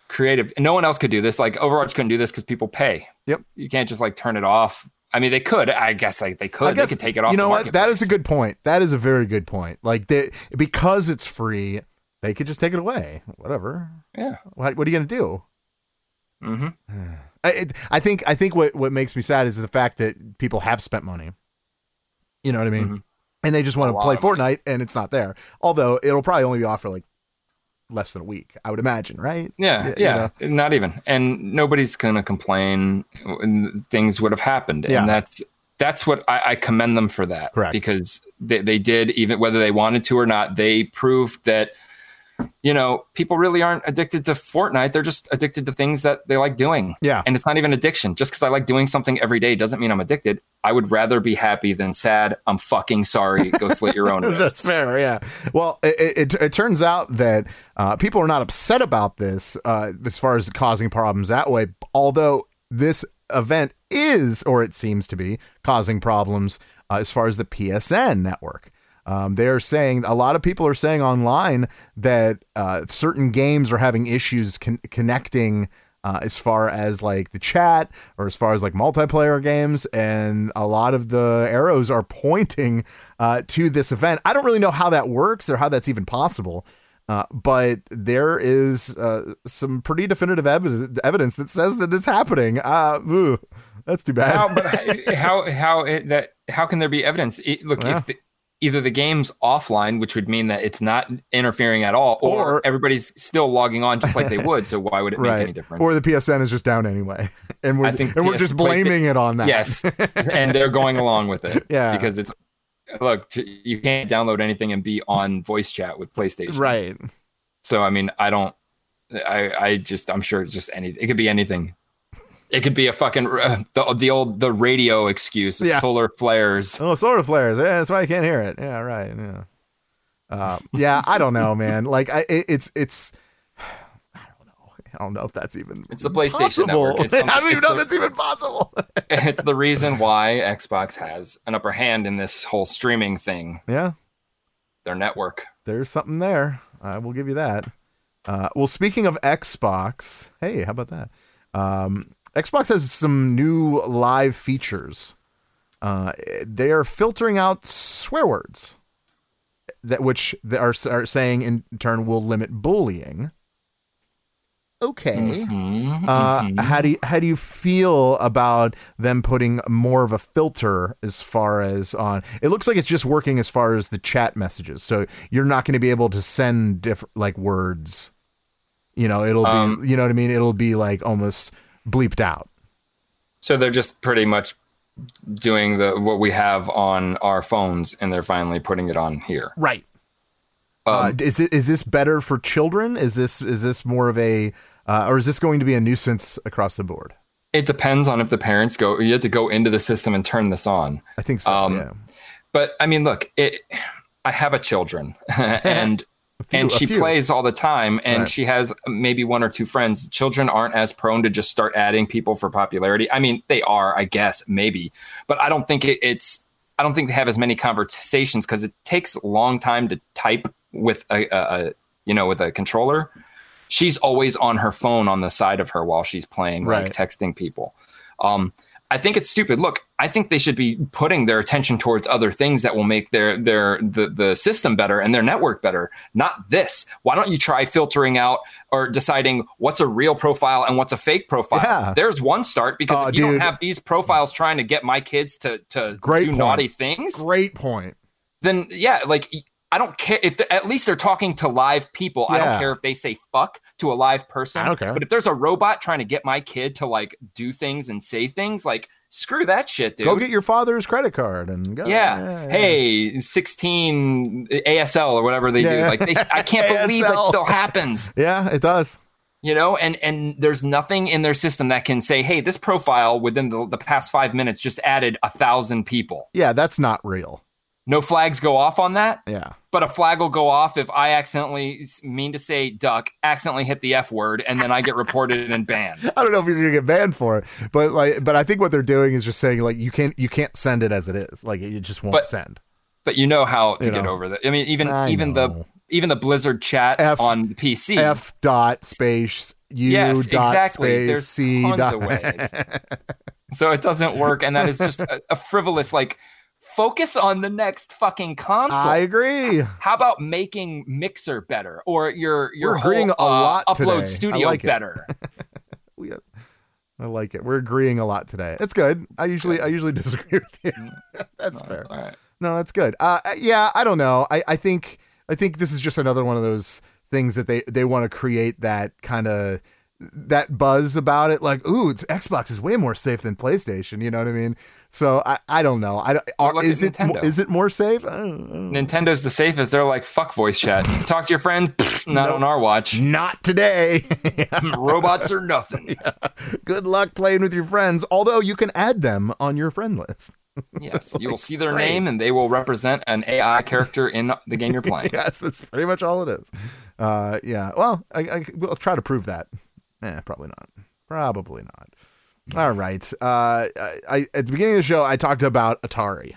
Creative. No one else could do this. Like Overwatch couldn't do this because people pay. Yep. You can't just like turn it off. I mean, they could. I guess they could. They could take it off. You know what? That is a good point. That is a very good point. Like because it's free, they could just take it away. Whatever. Yeah. What are you gonna do? Mm-hmm. I think what makes me sad is the fact that people have spent money. You know what I mean? Mm-hmm. And they just want to play Fortnite, and it's not there. Although it'll probably only be off for like less than a week, I would imagine, right? Yeah. You know? Not even, and nobody's gonna complain. Things would have happened, and that's what I commend them for that. Correct, because they did, even whether they wanted to or not, they proved that you know, people really aren't addicted to Fortnite. They're just addicted to things that they like doing. Yeah. And it's not even addiction. Just because I like doing something every day doesn't mean I'm addicted. I would rather be happy than sad. I'm fucking sorry. Go slit your own wrists. That's fair. Yeah. Well, it turns out that people are not upset about this as far as causing problems that way. Although this event is, or it seems to be, causing problems as far as the PSN network. They're saying, a lot of people are saying online that certain games are having issues connecting as far as like the chat or as far as like multiplayer games. And a lot of the arrows are pointing to this event. I don't really know how that works or how that's even possible. But there is some pretty definitive evidence that says that it's happening. Ooh, that's too bad. How can there be evidence? Either the game's offline, which would mean that it's not interfering at all, or everybody's still logging on just like they would. So why would it make any difference? Or the PSN is just down anyway. And we're just blaming it on that. Yes. And they're going along with it. Yeah. Because it's, look, you can't download anything and be on voice chat with PlayStation. Right. So, I mean, I'm sure it's just anything. It could be anything. It could be a fucking the old radio excuse, the solar flares. Oh, solar flares! Yeah, that's why I can't hear it. Yeah, right. Yeah, I don't know, man. Like, I don't know. I don't know if that's even it's the PlayStation possible. Network. I don't even know if that's even possible. It's the reason why Xbox has an upper hand in this whole streaming thing. Yeah, their network. There's something there. I will give you that. Well, speaking of Xbox, hey, how about that? Xbox has some new live features. They are filtering out swear words, which they are saying in turn will limit bullying. Okay. Mm-hmm. How do you feel about them putting more of a filter as far as on? It looks like it's just working as far as the chat messages, so you're not going to be able to send like words. You know, it'll be, you know what I mean? It'll be like almost bleeped out. So they're just pretty much doing what we have on our phones, and they're finally putting it on here. Right. Is this better for children? Is this more of a or is this going to be a nuisance across the board? It depends on if the parents go. You have to go into the system and turn this on. I think so. Yeah. But I mean, look, I have a children and. She plays all the time, and she has maybe one or two friends. Children aren't as prone to just start adding people for popularity. I mean, they are, I guess, maybe, but I don't think I don't think they have as many conversations because it takes a long time to type with a controller. She's always on her phone on the side of her while she's playing, like texting people. I think it's stupid. Look, I think they should be putting their attention towards other things that will make the system better and their network better, not this. Why don't you try filtering out or deciding what's a real profile and what's a fake profile? Yeah. There's one start, because if you don't have these profiles trying to get my kids to do naughty things. Great point. Then, yeah, like... I don't care if at least they're talking to live people. Yeah. I don't care if they say fuck to a live person. I don't care. But if there's a robot trying to get my kid to like do things and say things, like screw that shit, dude. Go get your father's credit card and go. Yeah. Hey, 16 ASL or whatever they do. Like I can't believe it still happens. Yeah, it does. You know, and there's nothing in their system that can say, hey, this profile within the past 5 minutes just added 1,000 people. Yeah, that's not real. No flags go off on that. Yeah. But a flag will go off if I accidentally mean to say duck, accidentally hit the F word, and then I get reported and banned. I don't know if you're going to get banned for it, but I think what they're doing is just saying like you can't send it as it is. Like it just won't send. But you know how to get over that. I mean, even the Blizzard chat on PC. F.U.U.space There's tons of ways. So it doesn't work, and that is just a frivolous like. Focus on the next fucking console. I agree. How about making Mixer better, or your whole Upload Studio better? I like it. We're agreeing a lot today. It's good. I usually disagree with you. That's fair. All right. No, that's good. I don't know. I think this is just another one of those things that they want to create that kind of that buzz about it, like, ooh, Xbox is way more safe than PlayStation. You know what I mean? So I don't know. Is it more safe? I don't know. Nintendo's the safest. They're like, fuck voice chat. Talk to your friend. Not on our watch. Not today. Robots are nothing. Yeah. Good luck playing with your friends. Although you can add them on your friend list. Yes, you will see their name and they will represent an AI character in the game you're playing. Yes, that's pretty much all it is. Yeah, well, we'll try to prove that. Probably not. All right. At the beginning of the show, I talked about Atari.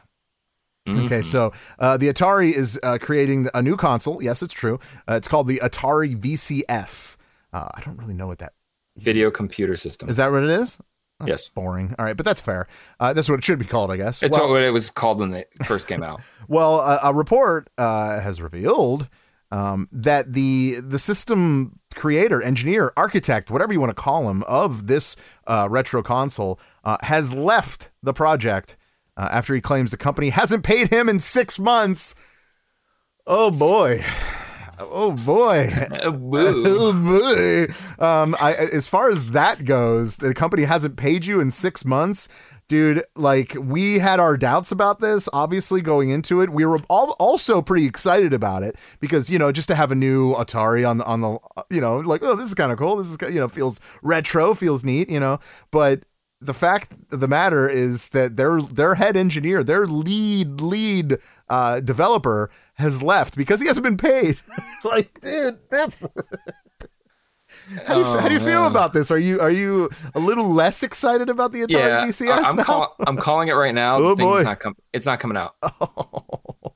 Mm-hmm. Okay, so the Atari is creating a new console. Yes, it's true. It's called the Atari VCS. I don't really know what that is. Video computer system. Is that what it is? That's boring. All right, but that's fair. That's what it should be called, I guess. It's what it was called when it first came out. Well, a report has revealed that the system creator, engineer, architect, whatever you want to call him, of this retro console has left the project after he claims the company hasn't paid him in 6 months. Oh, boy. Oh boy! Oh boy! As far as that goes, the company hasn't paid you in 6 months, dude. Like, we had our doubts about this, obviously, going into it. We were all also pretty excited about it because, you know, just to have a new Atari on the, you know, like, oh, this is kind of cool. This is, you know, feels retro, feels neat, you know. But the fact of the matter is that their head engineer, their lead developer, has left because he hasn't been paid. Like, dude, that's how do you feel about this? Are you a little less excited about the Atari VCS? I'm calling it right now. Oh, boy. It's not coming out. Oh.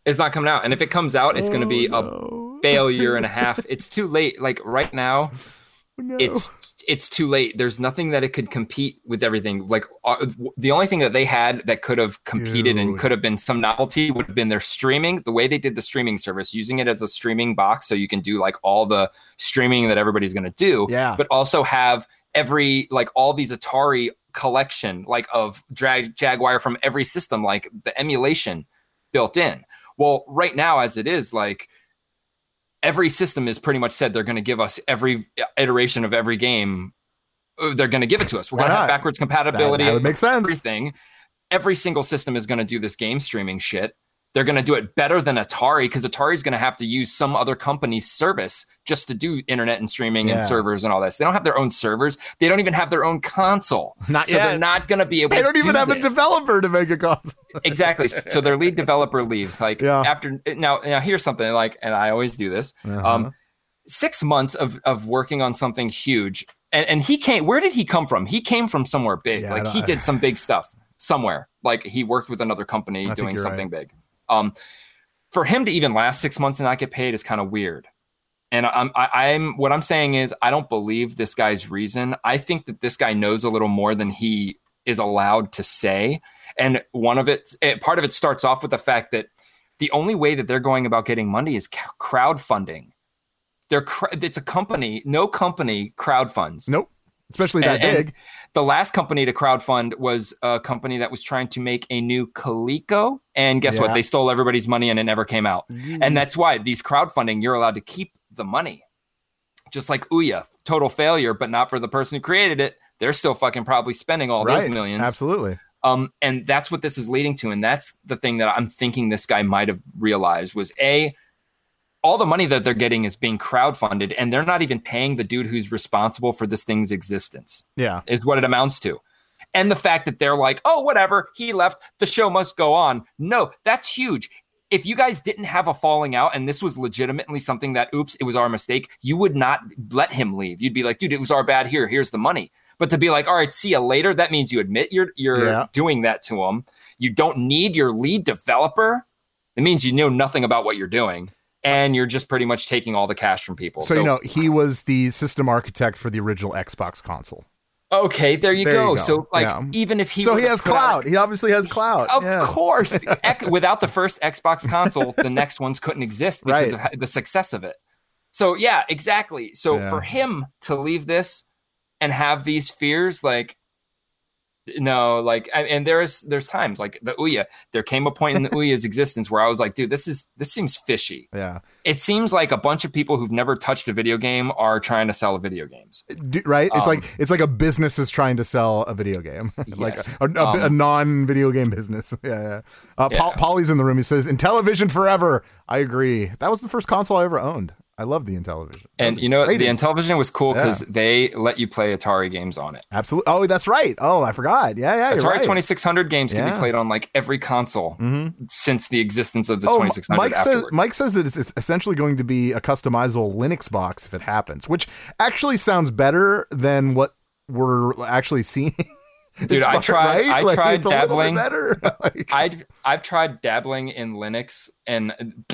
It's not coming out. And if it comes out, it's going to be a failure and a half. It's too late. Like, right now, it's too late. There's nothing that it could compete with everything. Like, the only thing that they had that could have competed and could have been some novelty would have been their streaming, the way they did the streaming service, using it as a streaming box so you can do like all the streaming that everybody's going to do, but also have every, like, all these Atari collection, like, of Jaguar from every system, like the emulation built in. Well, right now, as it is, like, every system is pretty much said they're going to give us every iteration of every game. They're going to give it to us. We're going to have backwards compatibility. That would make sense. Everything. Every single system is going to do this game streaming shit. They're going to do it better than Atari because Atari is going to have to use some other company's service just to do internet and streaming and servers and all this. They don't have their own servers. They don't even have their own console. Not yet. They're not going to be able to do this. They don't even have a developer to make a console. Exactly. So their lead developer leaves. Like, after now here's something, like, and I always do this. 6 months of working on something huge. And he came, where did he come from? He came from somewhere big. Yeah, like, he did some big stuff somewhere. Like, he worked with another company doing something big. For him to even last 6 months and not get paid is kind of weird. And what I'm saying is, I don't believe this guy's reason. I think that this guy knows a little more than he is allowed to say. And part of it starts off with the fact that the only way that they're going about getting money is crowdfunding. It's a company. No company crowdfunds. Nope. Especially that big. The last company to crowdfund was a company that was trying to make a new Coleco. And guess what? They stole everybody's money and it never came out. And that's why these crowdfunding, you're allowed to keep the money. Just like Ouya, total failure, but not for the person who created it. They're still fucking probably spending all those millions. Absolutely. And that's what this is leading to. And that's the thing that I'm thinking this guy might have realized was, all the money that they're getting is being crowdfunded, and they're not even paying the dude who's responsible for this thing's existence. Yeah, is what it amounts to. And the fact that they're like, oh, whatever, he left, the show must go on. No, that's huge. If you guys didn't have a falling out and this was legitimately something that, oops, it was our mistake, you would not let him leave. You'd be like, dude, it was our bad. Here's the money. But to be like, all right, see you later. That means you admit you're doing that to him. You don't need your lead developer. It means you know nothing about what you're doing. And you're just pretty much taking all the cash from people. So, you know, he was the system architect for the original Xbox console. Okay, there you go. So, like, even if he... So he has clout. He obviously has clout. Of course. Without the first Xbox console, the next ones couldn't exist because of the success of it. So, yeah, exactly. So for him to leave this and have these fears, like, No, like, and there's times like the Ouya. There came a point in the Ouya's existence where I was like, dude, this seems fishy. Yeah, it seems like a bunch of people who've never touched a video game are trying to sell video games, right? It's like a business is trying to sell a video game, like a non-video game business. Yeah. Polly's in the room. He says, "Intellivision forever." I agree. That was the first console I ever owned. I love the Intellivision. And you know, the Intellivision was cool because they let you play Atari games on it. Absolutely. Oh, that's right. Oh, I forgot. Yeah. Atari 2600 games can be played on like every console since the existence of the 2600. Mike says that it's essentially going to be a customizable Linux box if it happens, which actually sounds better than what we're actually seeing. Dude, I tried dabbling. I've tried dabbling in Linux and.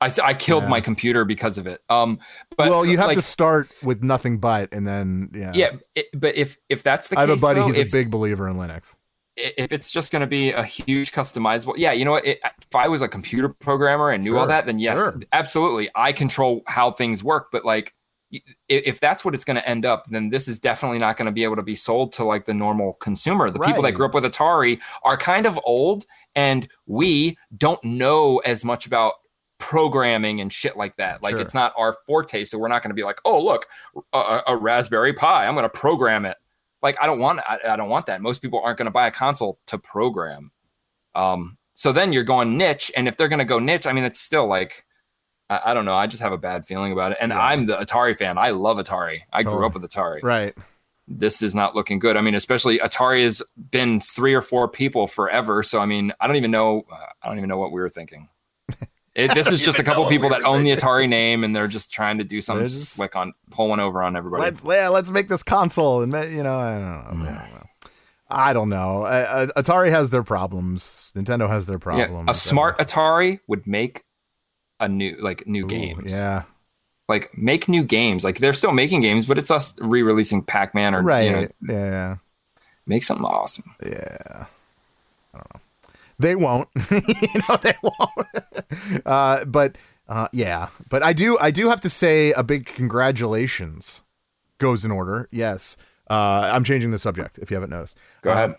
I killed my computer because of it. But you have to start with nothing but, and then but if that's the case, I have a buddy. He's a big believer in Linux. If it's just going to be a huge customizable, you know what? If I was a computer programmer and knew all that, then yes, absolutely, I control how things work. But like, if that's what it's going to end up, then this is definitely not going to be able to be sold to like the normal consumer. The people that grew up with Atari are kind of old, and we don't know as much about programming and shit like that. Like it's not our forte, so we're not going to be like, oh look, a Raspberry Pi, I'm going to program it. Like I don't want that. Most people aren't going to buy a console to program. So then you're going niche, and if they're going to go niche, I mean, it's still like, I don't know, I just have a bad feeling about it. And I'm the Atari fan. I love Atari. I grew up with Atari. Right. This is not looking good. I mean, especially Atari has been 3 or 4 people forever. So I mean, I don't even know what we were thinking. This is just a couple people that own the Atari name, and they're just trying to do something slick on pull one over on everybody. Let's make this console, and I don't know. Atari has their problems. Nintendo has their problems. Yeah, a smart Atari would make new games. Yeah, like make new games. Like they're still making games, but it's us re-releasing Pac-Man or make something awesome. Yeah, I don't know. They won't, they won't. But I do have to say a big congratulations goes in order. Yes. I'm changing the subject if you haven't noticed. Go ahead.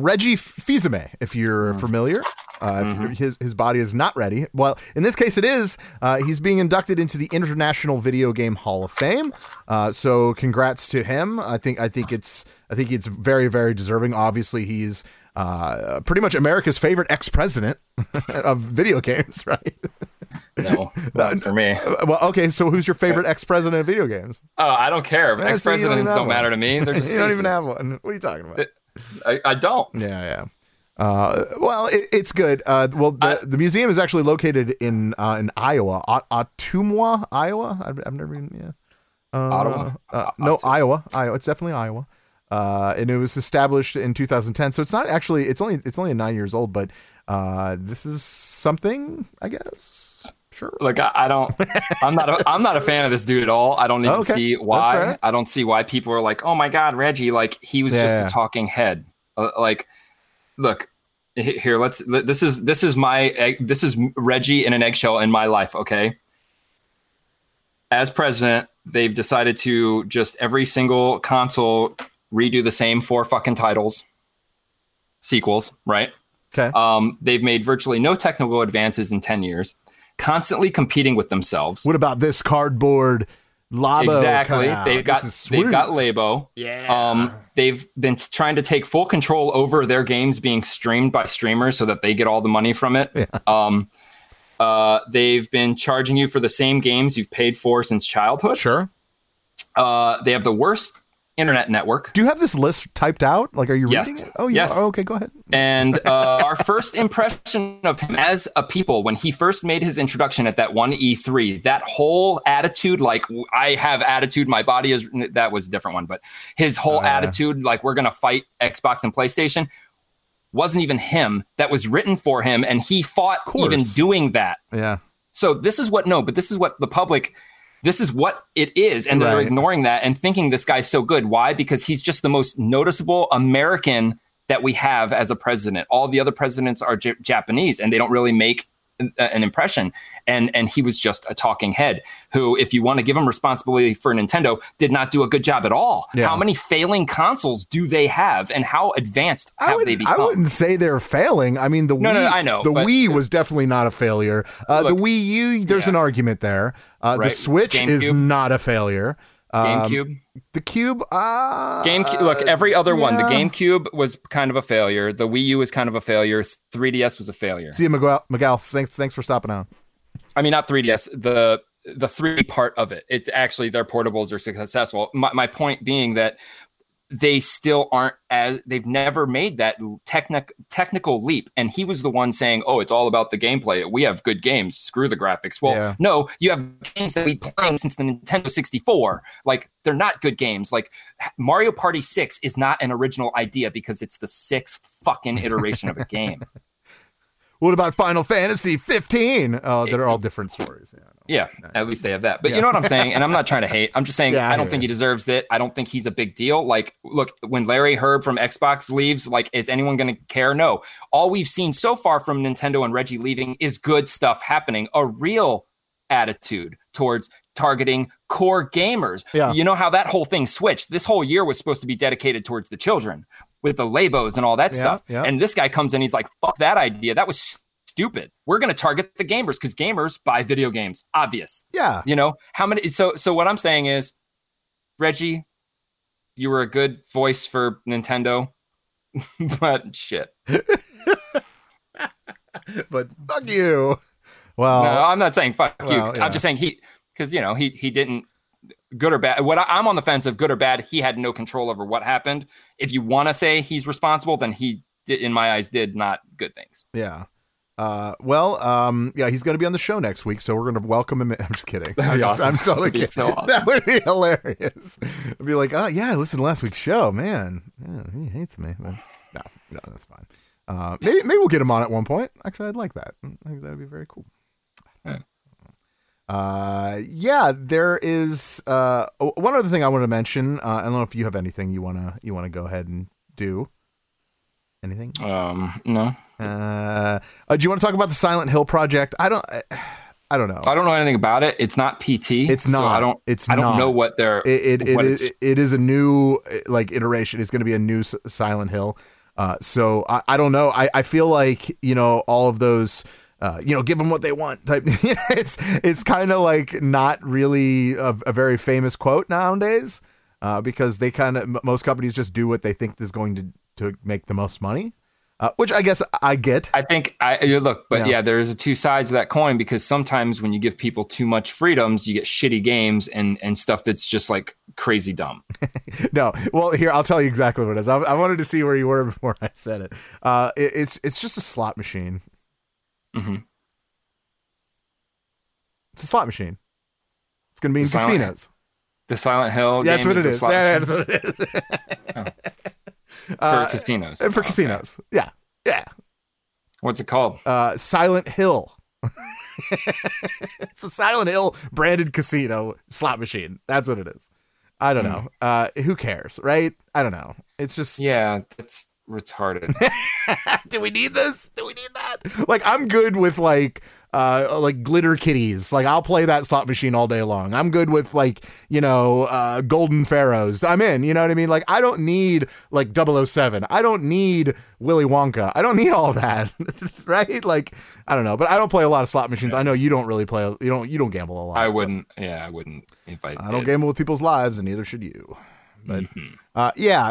Reggie Fils-Aimé, if you're familiar, if his body is not ready. Well, in this case it is. He's being inducted into the International Video Game Hall of Fame. So congrats to him. I think it's very, very deserving. Obviously he's, pretty much America's favorite ex-president of video games, right? No, not for me. Well, okay, so who's your favorite ex-president of video games? Oh, I don't care. Ex-presidents don't matter to me. They're just you don't even have one. What are you talking about? I don't. Yeah. It's good. The museum is actually located in Iowa, Ottumwa, Iowa. I've never even. Ottawa. Iowa. It's definitely Iowa. And it was established in 2010, so it's not actually. It's only 9 years old, but this is something, I guess. Sure. Look, I don't. I'm not a fan of this dude at all. I don't even see why. I don't see why people are like, oh my god, Reggie, like he was just a talking head. Like, look here. This is Reggie in an eggshell in my life. Okay. As president, they've decided to just every single console. Redo the same 4 fucking titles, sequels, right? Okay. They've made virtually no technical advances in 10 years, constantly competing with themselves. What about this cardboard Labo? Exactly. They've got Labo. Yeah. They've been trying to take full control over their games being streamed by streamers so that they get all the money from it. Yeah. They've been charging you for the same games you've paid for since childhood. Sure. They have the worst internet network. Do you have this list typed out? Like, are you reading it? Oh, yeah. Yes. Oh, okay, go ahead. And our first impression of him as a people when he first made his introduction at that one E3, that whole attitude, like, I have attitude, my body is... That was a different one, but his whole attitude, like, we're going to fight Xbox and PlayStation, wasn't even him. That was written for him, and he fought even doing that. Yeah. So this is what the public... This is what it is, and they're ignoring that and thinking this guy's so good. Why? Because he's just the most noticeable American that we have as a president. All the other presidents are Japanese, and they don't really make an impression. And he was just a talking head who, if you want to give him responsibility for Nintendo, did not do a good job at all. Yeah. How many failing consoles do they have, and how advanced have they become? I wouldn't say they're failing. I mean, the Wii was definitely not a failure. Look, the Wii U, there's an argument there. Right. The Switch is not a failure. GameCube. The Cube. GameCube. Look, every other one. The GameCube was kind of a failure. The Wii U was kind of a failure. 3DS was a failure. See you, Miguel. Thanks for stopping on. I mean, not 3DS. The 3D part of it. It's actually, their portables are successful. My point being that they still aren't as, they've never made that technical leap. And he was the one saying, oh, it's all about the gameplay. We have good games. Screw the graphics. Well, no, you have games that we've been playing since the Nintendo 64. Like, they're not good games. Like, Mario Party 6 is not an original idea because it's the sixth fucking iteration of a game. What about Final Fantasy 15? Oh, they're all different stories. Yeah, at least they have that. But you know what I'm saying? And I'm not trying to hate. I'm just saying I don't think he deserves it. I don't think he's a big deal. Like, look, when Larry Herb from Xbox leaves, like, is anyone going to care? No. All we've seen so far from Nintendo and Reggie leaving is good stuff happening. A real attitude towards targeting core gamers. Yeah. You know how that whole thing switched? This whole year was supposed to be dedicated towards the children with the Labos and all that stuff. Yeah. And this guy comes in, he's like, fuck that idea. That was stupid. We're going to target the gamers because gamers buy video games. Obvious. Yeah. You know, how many? So what I'm saying is, Reggie, you were a good voice for Nintendo, but shit. But fuck you. Well, no, I'm not saying fuck you. Yeah. I'm just saying because, you know, he didn't, good or bad. What I'm on the fence of, good or bad, he had no control over what happened. If you want to say he's responsible, then he did, in my eyes, did not good things. Yeah. He's going to be on the show next week, so we're going to welcome him. I'm just kidding. I'm totally kidding. So awesome. That would be hilarious. I'd be like, oh yeah, I listened to last week's show, man. Yeah, he hates me. No, that's fine. Maybe we'll get him on at one point. Actually, I'd like that. I think that'd be very cool. Yeah. There is one other thing I want to mention. I don't know if you have anything you want to go ahead and do. Anything? No. Do you want to talk about the Silent Hill project? I don't know. I don't know anything about it. It's not PT. It's not. So I don't know what they're. It is a new iteration. It's going to be a new Silent Hill. So I don't know. I feel like, you know, all of those. Give them what they want type. It's kind of like not really a very famous quote nowadays, because they most companies just do what they think is going to make the most money, which I guess I get. I think there is two sides of that coin, because sometimes when you give people too much freedoms, you get shitty games and stuff that's just like crazy dumb. No, well, here, I'll tell you exactly what it is. I wanted to see where you were before I said it. It's just a slot machine. Mm-hmm. It's a slot masineit's gonna be in casinos. The Silent Hill game is slot machine. That's what it is. For casinos. For casinos. Okay. Yeah. What's it called? Silent Hill. It's a Silent Hill branded casino slot machine. That's what it is. I don't know. Who cares, right? I don't know. It's just it's retarded. Do we need this? Do we need that? Like, I'm good with like glitter kitties. Like, I'll play that slot machine all day long. I'm good with golden pharaohs. I'm in, you know what I mean? Like, I don't need like 007. I don't need Willy Wonka. I don't need all that. Right? Like, I don't know, but I don't play a lot of slot machines. Yeah. I know you don't really play. You don't gamble a lot. I wouldn't. Yeah, I wouldn't. If I don't gamble with people's lives, and neither should you. But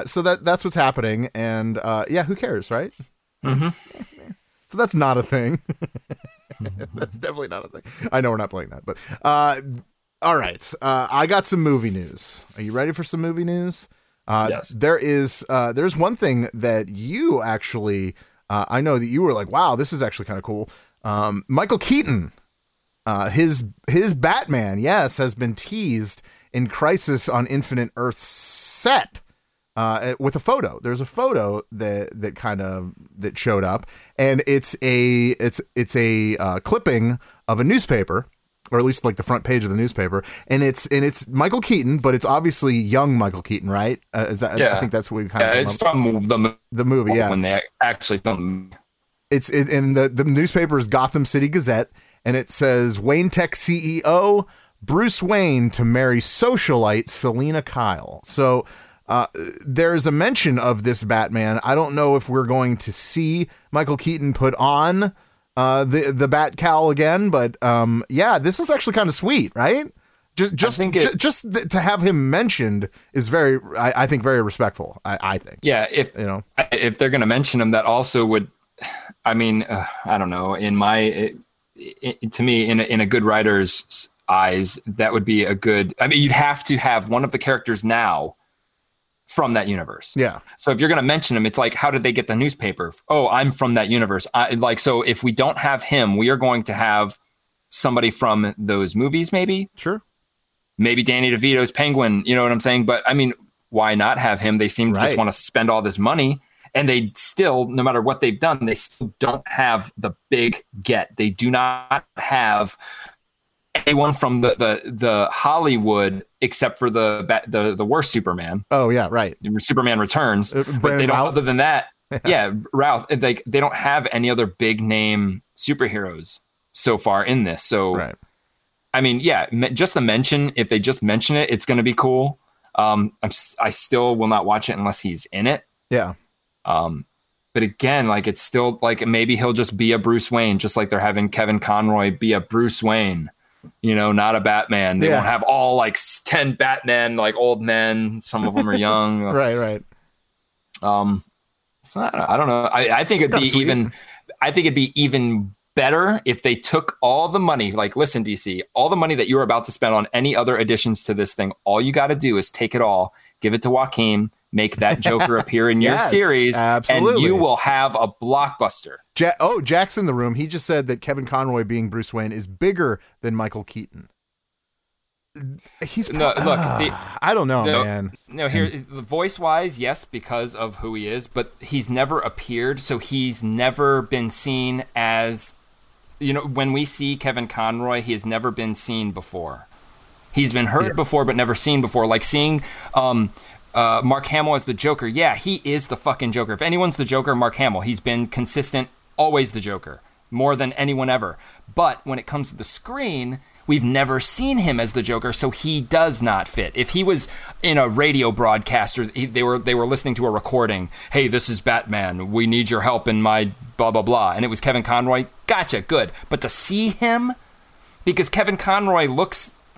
so that's what's happening, and who cares, right? Mm-hmm. So that's not a thing. That's definitely not a thing. I know we're not playing that, but all right. I got some movie news. Are you ready for some movie news? Yes. There's one thing that you actually I know that you were like, wow, this is actually kind of cool. Michael Keaton, his Batman, has been teased in Crisis on Infinite Earth set with a photo. There's a photo that showed up, and it's a clipping of a newspaper, or at least like the front page of the newspaper, and it's Michael Keaton, but it's obviously young Michael Keaton, right? I think that's what we kind of. Yeah, it's from the movie when they actually filmed. It's in the newspaper is Gotham City Gazette, and it says Wayne Tech CEO Bruce Wayne to marry socialite Selena Kyle. So there's a mention of this Batman. I don't know if we're going to see Michael Keaton put on the Bat cowl again, but yeah, this was actually kind of sweet, right? Just to have him mentioned is very, I think, very respectful. I think. Yeah. If, you know, if they're going to mention him, that also would, I mean, I don't know. In my, to me, in a good writer's eyes, that would be a good, I mean, you'd have to have one of the characters now from that universe. Yeah. So if you're going to mention him, it's like, how did they get the newspaper? Oh, I'm from that universe. So if we don't have him, we are going to have somebody from those movies, maybe. Sure. Maybe Danny DeVito's Penguin, you know what I'm saying? But I mean, why not have him? They seem to just want to spend all this money, and they still, no matter what they've done, they still don't have the big get. They do not have anyone from the Hollywood except for the worst Superman. Oh yeah, right. Superman Returns, but they don't. Ralph? Other than that, yeah, Ralph. They don't have any other big name superheroes so far in this. So. Right. I mean, yeah, just the mention, if they just mention it, it's going to be cool. I still will not watch it unless he's in it. Yeah. But again, like, it's still like, maybe he'll just be a Bruce Wayne, just like they're having Kevin Conroy be a Bruce Wayne, you know, not a Batman. They won't have all like 10 Batman, like old men. Some of them are young. Right. So I don't know. I think it'd be even better if they took all the money, like, listen, DC, all the money that you're about to spend on any other additions to this thing, all you got to do is take it all, give it to Joaquin, make that Joker appear in your series, absolutely. And you will have a blockbuster. Jack's in the room. He just said that Kevin Conroy being Bruce Wayne is bigger than Michael Keaton. I don't know, man. No, here, the voice wise, yes, because of who he is, but he's never appeared, so he's never been seen as. You know, when we see Kevin Conroy, he has never been seen before. He's been heard before, but never seen before. Like seeing Mark Hamill as the Joker. Yeah, he is the fucking Joker. If anyone's the Joker, Mark Hamill. He's been consistent, always the Joker, more than anyone ever. But when it comes to the screen, we've never seen him as the Joker, so he does not fit. If he was in a radio broadcast, or they were listening to a recording, hey, this is Batman, we need your help in my blah, blah, blah, and it was Kevin Conroy, gotcha, good. But to see him, because Kevin Conroy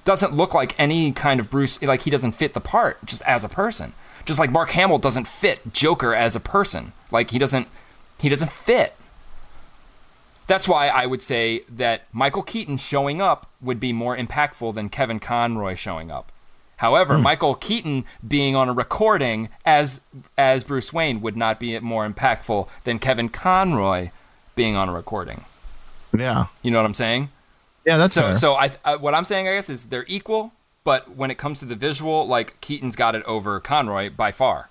doesn't look like any kind of Bruce, like he doesn't fit the part just as a person. Just like Mark Hamill doesn't fit Joker as a person. Like he doesn't fit. That's why I would say that Michael Keaton showing up would be more impactful than Kevin Conroy showing up. However, Michael Keaton being on a recording as Bruce Wayne would not be more impactful than Kevin Conroy being on a recording. Yeah. You know what I'm saying? Yeah, that's fair. So I, what I'm saying, I guess, is they're equal, but when it comes to the visual, like, Keaton's got it over Conroy by far.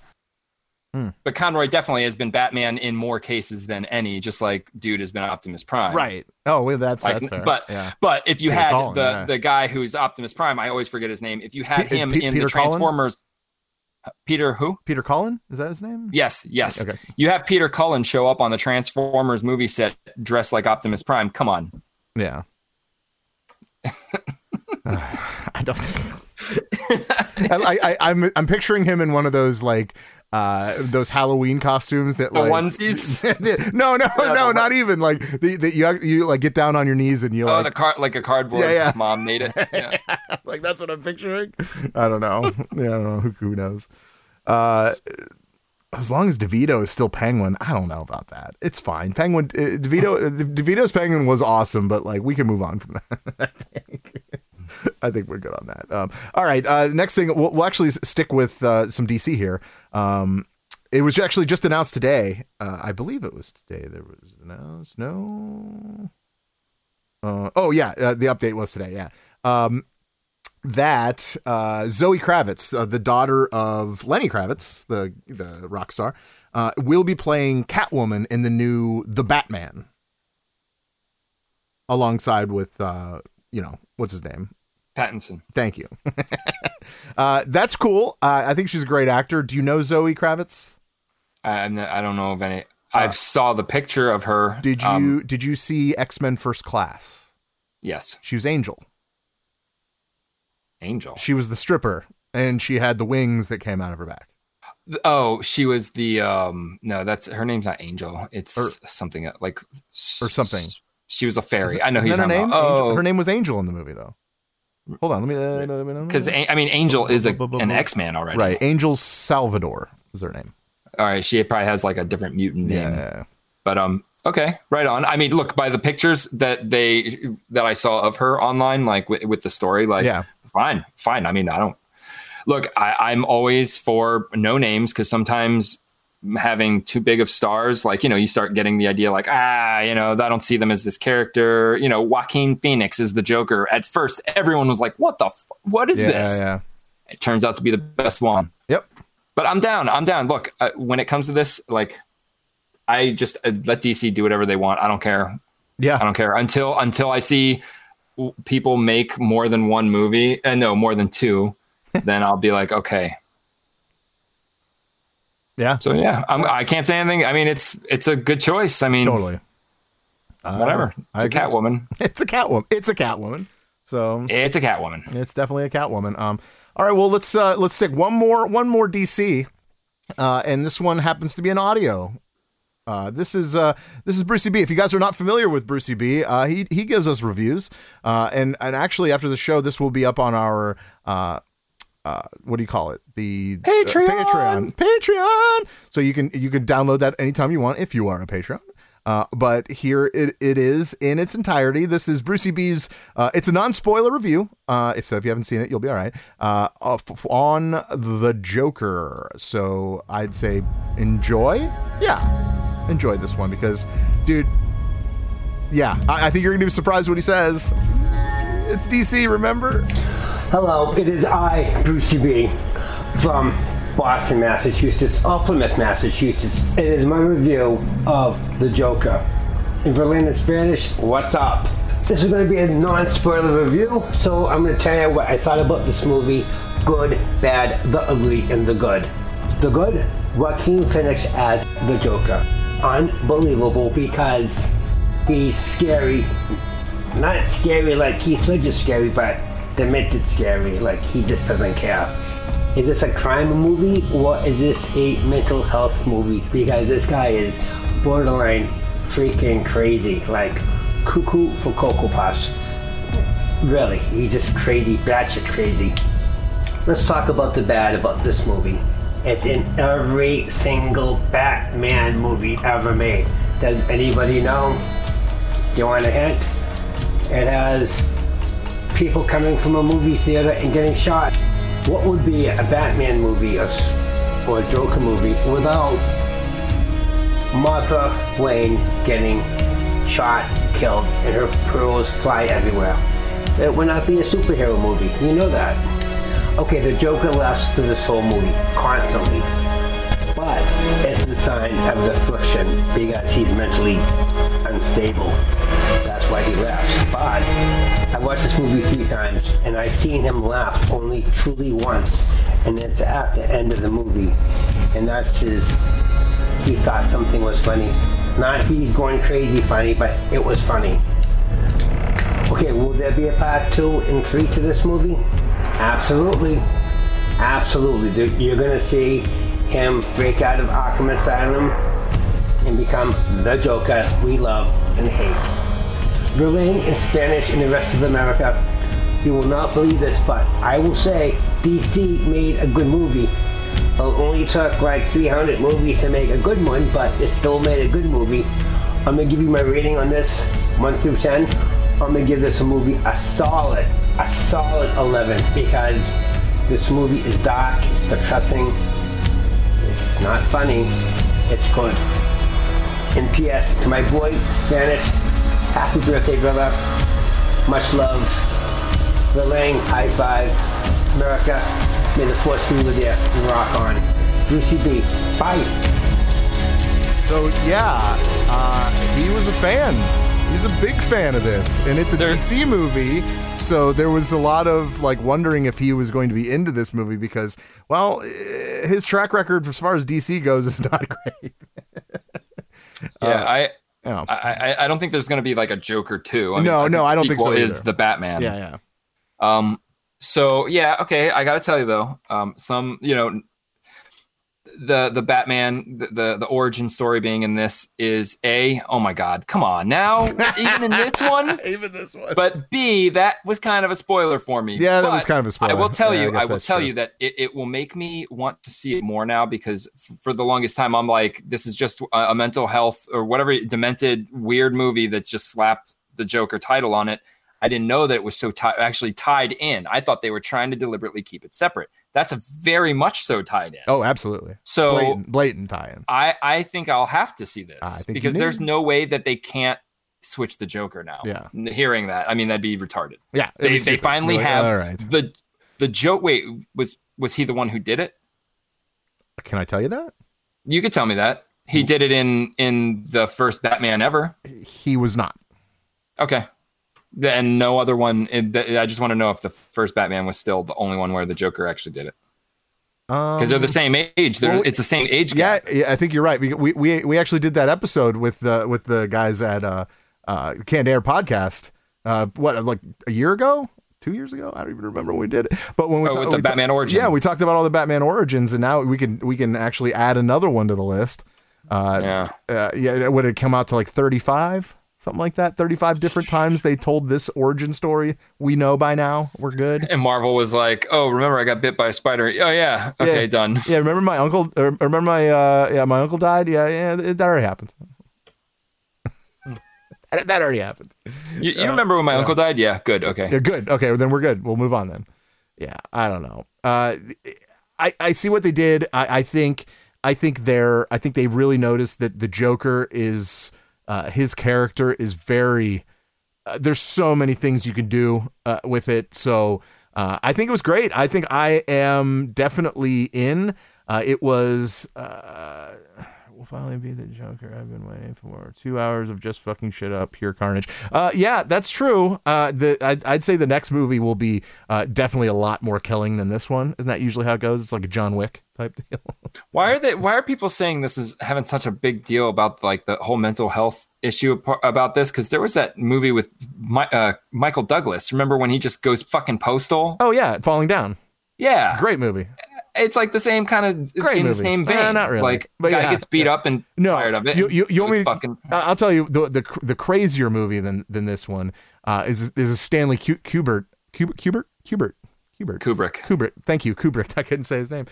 But Conroy definitely has been Batman in more cases than any, just like dude has been Optimus Prime. Right. Oh, well, that's fair. But if you Peter had Cullen, the guy who's Optimus Prime, I always forget his name. If you had him in Peter the Transformers, Cullen? Peter who? Peter Cullen? Is that his name? Yes. Okay. You have Peter Cullen show up on the Transformers movie set dressed like Optimus Prime. Come on. Yeah. I don't. I'm picturing him in one of those like. Those Halloween costumes that the like onesies. No, not even like that. You like get down on your knees and you like a cardboard. Yeah. Mom made it. Yeah. Like that's what I'm picturing. I don't know. Yeah, I don't know. Who knows? As long as DeVito is still Penguin, I don't know about that. It's fine. Penguin DeVito's Penguin was awesome, but like we can move on from that. I think we're good on that. All right. Next thing, we'll actually stick with some DC here. It was actually just announced today. I believe it was today. There was announced. No. The update was today. Yeah. That Zoe Kravitz, the daughter of Lenny Kravitz, the rock star, will be playing Catwoman in the new The Batman. Alongside with, what's his name? Pattinson. Thank you. That's cool. I think she's a great actor. Do you know Zoe Kravitz? I don't know of any. I saw the picture of her. Did you see X-Men First Class? Yes. She was Angel. Angel. She was the stripper, and she had the wings that came out of her back. Oh, she was the no, that's her name's not Angel. It's something like or something. She was a fairy. I know who you're talking about. Oh. Her name was Angel in the movie, though. Hold on, let me because I mean, Angel is an X-Man already, right? Angel Salvador is her name. All right, she probably has like a different mutant name. Yeah. But okay, right on. I mean, look, by the pictures that I saw of her online, like with the story, like yeah. Fine. I mean, I don't look. I'm always for no names because sometimes having too big of stars, like, you know, you start getting the idea like, you know, I don't see them as this character. You know, Joaquin Phoenix is the Joker. At first, everyone was like, what is this? Yeah. It turns out to be the best one. Yep. But I'm down. Look, when it comes to this, like, I just let DC do whatever they want. I don't care. Yeah. I don't care until I see people make more than one movie and no, more than two, then I'll be like, okay. Yeah. So yeah, I can't say anything. I mean, it's a good choice. I mean, totally. Whatever. It's a Catwoman. So it's a Catwoman. It's definitely a Catwoman. All right, well, let's stick one more DC, and this one happens to be an audio. This is Brucey B. If you guys are not familiar with Brucey B, he gives us reviews, and actually after the show, this will be up on our what do you call it? The Patreon. So you can download that anytime you want if you are a Patreon. But here it is in its entirety. This is Brucey B's, it's a non-spoiler review. If you haven't seen it, you'll be all right. On the Joker. So I'd say enjoy. Yeah. Enjoy this one because, dude, yeah, I think you're going to be surprised what he says. It's DC, remember? Hello, it is I, Brucey B, from Boston, Massachusetts, Plymouth, Massachusetts. It is my review of The Joker. In Verlaine in Spanish, what's up? This is going to be a non-spoiler review, so I'm going to tell you what I thought about this movie. Good, bad, the ugly, and the good. The good, Joaquin Phoenix as the Joker. Unbelievable because he's scary. Not scary like Heath Ledger's scary, but demented scary. Like, he just doesn't care. Is this a crime movie or is this a mental health movie? Because this guy is borderline freaking crazy, like cuckoo for Cocoa Puffs. Really, he's just crazy, batshit crazy. Let's talk about the bad about this movie. It's in every single Batman movie ever made. Does anybody know? Do you want a hint? It has people coming from a movie theater and getting shot. What would be a Batman movie or a Joker movie without Martha Wayne getting shot, killed, and her pearls fly everywhere? It would not be a superhero movie. You know that. Okay, the Joker laughs through this whole movie constantly. But it's the sign of affliction because he's mentally unstable. That's why he laughs. But I watched this movie 3 times and I've seen him laugh only truly once, and it's at the end of the movie. And that's he thought something was funny. Not he's going crazy funny, but it was funny. Okay, will there be a part 2 and 3 to this movie? Absolutely. Absolutely. You're gonna see him break out of Arkham Asylum and become the Joker we love and hate. Verlaine in Spanish in the rest of America, you will not believe this, but I will say DC made a good movie. It only took like 300 movies to make a good one, but it still made a good movie. I'm going to give you my rating on this, 1 through 10. I'm going to give this movie a solid 11 because this movie is dark, it's depressing, it's not funny, it's good. And P.S. to my boy, Spanish, happy birthday, brother. Much love. Verlaine, high five. America, may the force be with you and rock on. Brucey B, bye. So, yeah, he was a fan. He's a big fan of this, and it's a DC movie, so there was a lot of, like, wondering if he was going to be into this movie because, well, his track record as far as DC goes is not great. Yeah, I don't think there's going to be like a Joker 2. I don't think so either. Is the Batman. Yeah, yeah. So yeah, okay. I got to tell you though, some, you know, the Batman, the origin story being in this is A, oh my God, come on now, even in this one, but B, that was kind of a spoiler for me. Yeah, but that was kind of a spoiler. I will tell you, I will tell you that it will make me want to see it more now, because for the longest time, I'm like, this is just a mental health or whatever demented weird movie that's just slapped the Joker title on it. I didn't know that it was so actually tied in. I thought they were trying to deliberately keep it separate. That's a very much so tied in. Oh, absolutely. So blatant tie-in. I think I'll have to see this because there's no way that they can't switch the Joker now. Yeah. Hearing that, I mean, that'd be retarded. Yeah. They finally like, have the joke. Wait, was he the one who did it? Can I tell you that? You could tell me that he did it in the first Batman ever. He was not. Okay. And no other one. I just want to know if the first Batman was still the only one where the Joker actually did it. Because they're the same age. Well, it's the same age gap. Yeah, I think you're right. We actually did that episode with the guys at Canned Air Podcast. What, like a year ago? 2 years ago? I don't even remember when we did it. But when we talked about the Batman origins. Yeah, we talked about all the Batman origins, and now we can actually add another one to the list. Would it come out to like 35? Something like that. 35 different times they told this origin story. We know by now. We're good. And Marvel was like, "Oh, remember I got bit by a spider? Oh yeah, okay, yeah, done. Yeah, remember my uncle? Remember my uncle died. Yeah, that already happened. That already happened. You remember when my uncle died? Yeah, good. Okay, yeah, good. Okay, well, then we're good. We'll move on then. Yeah, I don't know. I see what they did. I think they really noticed that the Joker is. His character is very. There's so many things you can do with it, so I think it was great. I think I am definitely in. It was. We'll finally be the Joker I've been waiting for. 2 hours of just fucking shit up, pure carnage. Yeah, that's true. I'd say the next movie will be definitely a lot more killing than this one. Isn't that usually how it goes? It's like a John Wick type deal. Why are people saying this is having such a big deal about like the whole mental health issue about this? Because there was that movie with Michael Douglas. Remember when he just goes fucking postal? Oh yeah, Falling Down. Yeah, it's a great movie. It's like the same kind of the same vein. Not really. Like the guy gets beat up and tired of it. I'll tell you the crazier movie than this one is a Stanley Kubrick. Thank you, Kubrick. I couldn't say his name.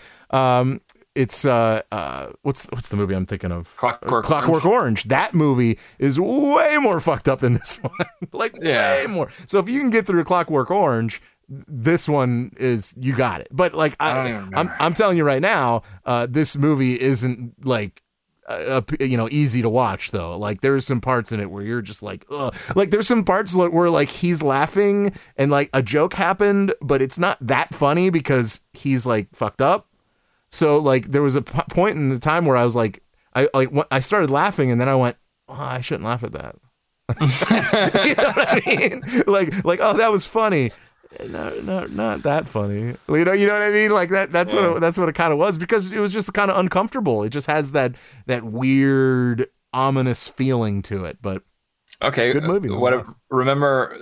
It's what's the movie I'm thinking of? Clockwork Orange. That movie is way more fucked up than this one. Way more. So if you can get through Clockwork Orange. This one is, you got it. But like, I'm telling you right now, this movie isn't like, easy to watch though. Like there's some parts in it where you're just like, ugh. Like there's some parts where like he's laughing and like a joke happened, but it's not that funny because he's like fucked up. So like there was a point in the time where I was like, I started laughing and then I went, oh, I shouldn't laugh at that. You know what I mean? Like, oh, that was funny. No, not that funny. You know what I mean? Like that. That's what it kind of was, because it was just kind of uncomfortable. It just has that weird, ominous feeling to it. But okay, good movie. Remember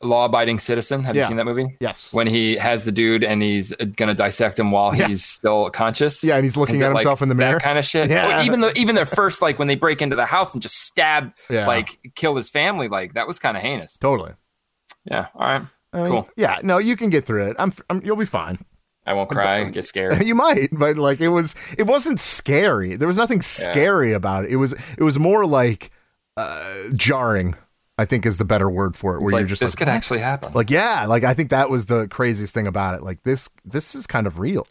Law-Abiding Citizen? Have you seen that movie? Yes. When he has the dude and he's gonna dissect him while he's still conscious. Yeah, and he's looking at himself in the mirror. That kind of shit. Yeah. Oh, even their first, like when they break into the house and just stab, kill his family, like that was kind of heinous. Totally. Yeah. All right. Cool. Yeah. No, you can get through it. You'll be fine. I won't cry and get scared. You might, but like it wasn't scary. There was nothing scary about it. It was more like jarring. I think is the better word for it, where like, you're just this could actually happen. Like, yeah, like I think that was the craziest thing about it. Like this is kind of real.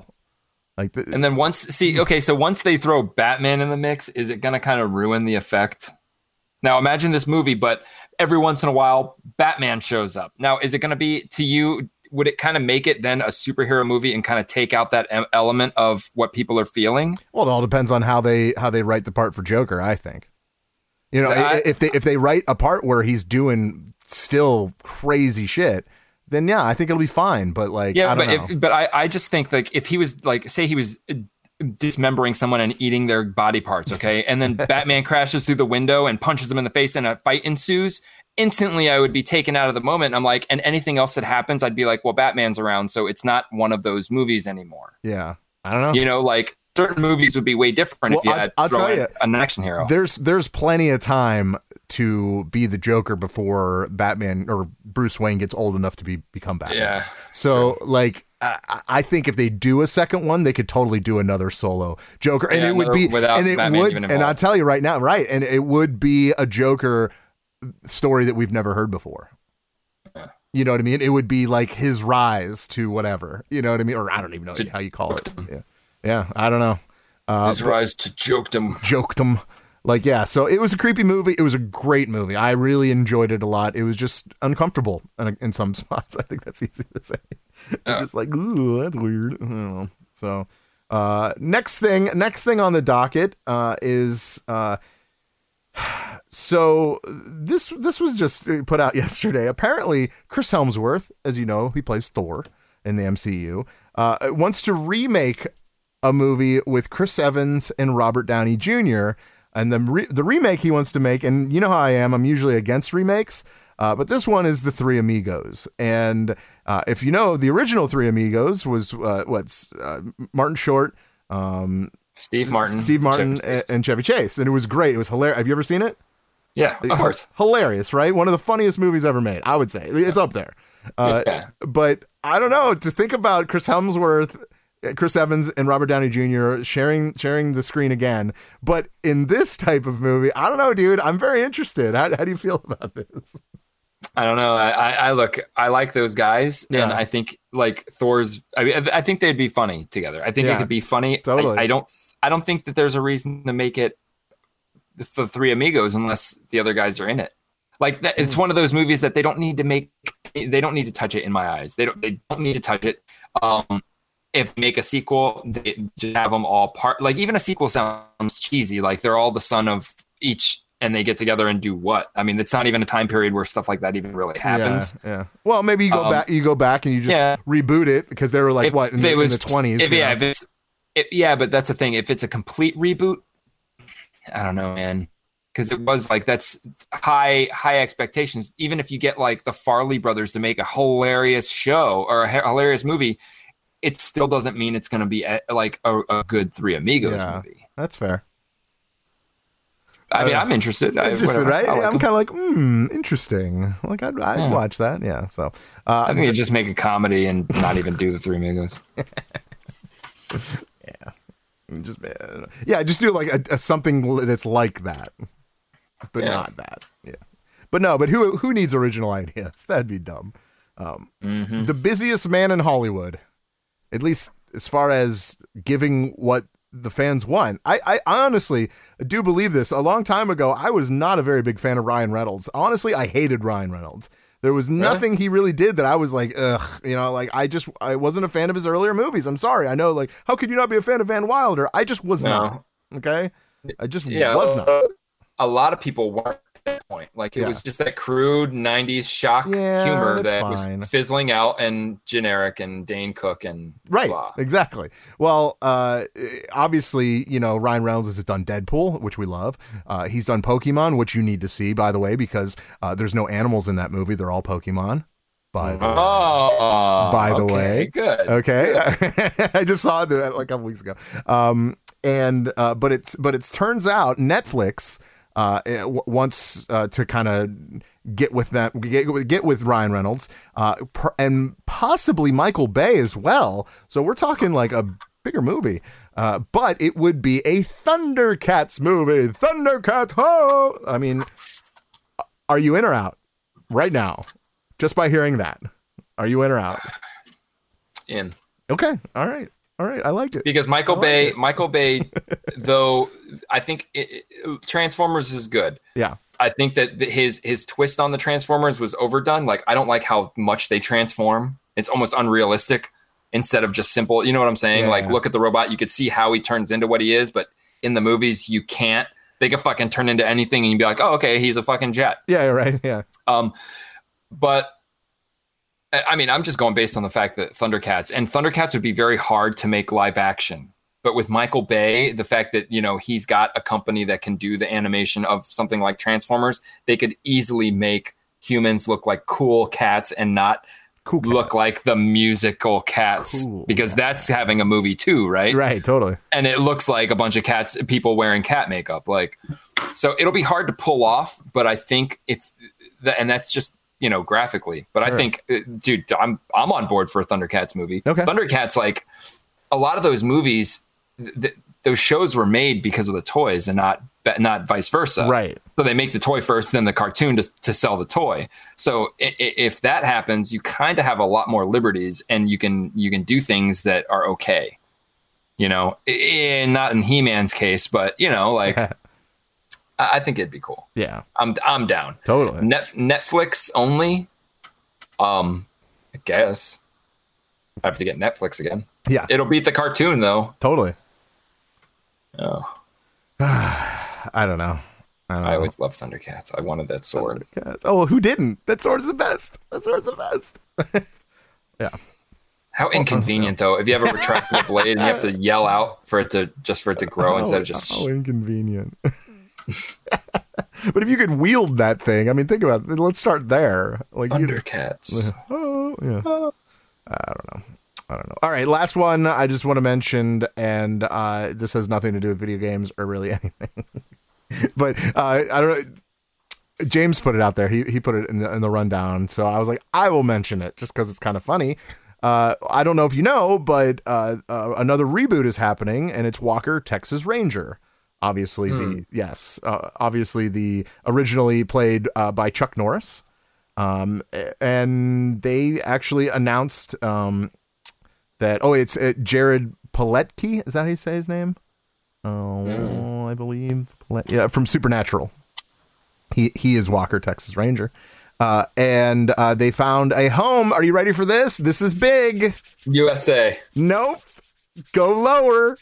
Like, once they throw Batman in the mix, is it going to kind of ruin the effect? Now imagine this movie, but every once in a while Batman shows up. Now, is it going to be to you? Would it kind of make it then a superhero movie and kind of take out that element of what people are feeling? Well, it all depends on how they write the part for Joker, I think. You know, if they write a part where he's doing still crazy shit, then I think it'll be fine. But like, I don't know. But I just think like if he was like, say he was dismembering someone and eating their body parts, okay? And then Batman crashes through the window and punches him in the face and a fight ensues. Instantly, I would be taken out of the moment. I'm like, and anything else that happens, I'd be like, well, Batman's around, so it's not one of those movies anymore. Yeah, I don't know. You know, like certain movies would be way different if you had an action hero. There's plenty of time to be the Joker before Batman or Bruce Wayne gets old enough to become Batman. Yeah. So true. I think if they do a second one, they could totally do another solo Joker, and and I'll tell you right now, right, and it would be a Joker story that we've never heard before. Yeah. You know what I mean? It would be like his rise to whatever. You know what I mean? Or I don't even know how you call it. Yeah. Yeah, I don't know. His rise to jokedom. Like, yeah, so it was a creepy movie. It was a great movie. I really enjoyed it a lot. It was just uncomfortable in some spots. I think that's easy to say. It's just like, ooh, that's weird. I don't know. So next thing on the docket is so this was just put out yesterday. Apparently, Chris Hemsworth, as you know, he plays Thor in the MCU, wants to remake a movie with Chris Evans and Robert Downey Jr., and the remake he wants to make, and you know how I am, I'm usually against remakes, but this one is The Three Amigos. And if you know, the original Three Amigos was Martin Short, Steve Martin, and Chevy Chase. And it was great. It was hilarious. Have you ever seen it? Yeah, of course. Hilarious, right? One of the funniest movies ever made, I would say. It's up there. But I don't know, to think about Chris Hemsworth, Chris Evans, and Robert Downey Jr. sharing the screen again. But in this type of movie, I don't know, dude. I'm very interested. How do you feel about this? I don't know. I like those guys. Yeah. And I think like Thor's, I think they'd be funny together. I think it could be funny. Totally. I don't think that there's a reason to make it The Three Amigos unless the other guys are in it. Like that, it's one of those movies that they don't need to touch it in my eyes. They don't need to touch it. If they make a sequel, they just have them all part. Like even a sequel sounds cheesy. Like they're all the son of each, and they get together and do what? I mean, it's not even a time period where stuff like that even really happens. Yeah. Well, maybe you go back. You go back and you just reboot it because they were like in the '20s. But that's the thing. If it's a complete reboot, I don't know, man. Because it was like that's high expectations. Even if you get like the Farley brothers to make a hilarious show or a hilarious movie, it still doesn't mean it's going to be a good Three Amigos movie. That's fair. I mean, I'm interested. Right? I'm kind of like, interesting. Like, I'd watch that. Yeah. So I think you just make a comedy and not even do the Three Amigos. Just do like a something that's like that, but not that. Yeah. But no. But who needs original ideas? That'd be dumb. The busiest man in Hollywood, at least as far as giving what the fans want. I honestly do believe this. A long time ago, I was not a very big fan of Ryan Reynolds. Honestly, I hated Ryan Reynolds. There was nothing he really did that I was like, ugh, you know, like I wasn't a fan of his earlier movies. I'm sorry. I know, like, how could you not be a fan of Van Wilder? I just was not. Okay. I just was not. A lot of people weren't. Point like it was just that crude 90s shock humor that was fizzling out and generic and Dane Cook and right blah. Exactly. Well, obviously, you know, Ryan Reynolds has done Deadpool, which we love. He's done Pokemon, which you need to see, by the way, because there's no animals in that movie. They're all Pokemon. By the way, good. Okay, good. I just saw it like a couple weeks ago. But it turns out Netflix wants to kind of get with Ryan Reynolds and possibly Michael Bay as well. So we're talking like a bigger movie, but it would be a Thundercats movie. Thundercats, ho! I mean, are you in or out right now? Just by hearing that, are you in or out? In. Okay. All right. All right, I liked it. Because Michael Bay, though, I think Transformers is good. Yeah. I think that his twist on the Transformers was overdone. Like, I don't like how much they transform. It's almost unrealistic instead of just simple. You know what I'm saying? Yeah, like, look at the robot. You could see how he turns into what he is, but in the movies, you can't. They could fucking turn into anything and you'd be like, oh, okay, he's a fucking jet. Yeah, right, yeah. But... I mean, I'm just going based on the fact that Thundercats would be very hard to make live action. But with Michael Bay, the fact that, you know, he's got a company that can do the animation of something like Transformers, they could easily make humans look like cool cats and not cool cat. Look like the musical cats, cool, because that's having a movie too, right? Right, totally. And it looks like a bunch of cats, people wearing cat makeup. Like, so it'll be hard to pull off, but I think if, and that's just, you know, graphically, but sure. I think, dude, I'm on board for a Thundercats movie. Okay. Thundercats, like a lot of those movies, those shows were made because of the toys and not vice versa. Right. So they make the toy first, then the cartoon to sell the toy. So if that happens, you kind of have a lot more liberties and you can do things that are okay, you know, not in He-Man's case, but you know, like I think it'd be cool. Yeah. I'm down. Totally. Netflix only. I guess I have to get Netflix again. Yeah. It'll beat the cartoon though. Totally. Oh, I don't know. I always loved Thundercats. I wanted that sword. Oh, who didn't? That sword's the best. Yeah. How inconvenient though. If you have a retractable blade and you have to yell out for it to grow instead of just. How inconvenient. But if you could wield that thing, I mean, think about it. Let's start there. Like Thundercats. Oh yeah. I don't know. All right, last one I just want to mention, and this has nothing to do with video games or really anything. But I don't know. James put it out there. He put it in the rundown, so I was like, I will mention it just because it's kind of funny. I don't know if you know, but another reboot is happening, and it's Walker, Texas Ranger. Obviously, the originally played by Chuck Norris, and they actually announced. That it's Jared Padalecki. Is that how you say his name? I believe from Supernatural. He is Walker, Texas Ranger, and they found a home. Are you ready for this? This is big. USA. Nope. Go lower.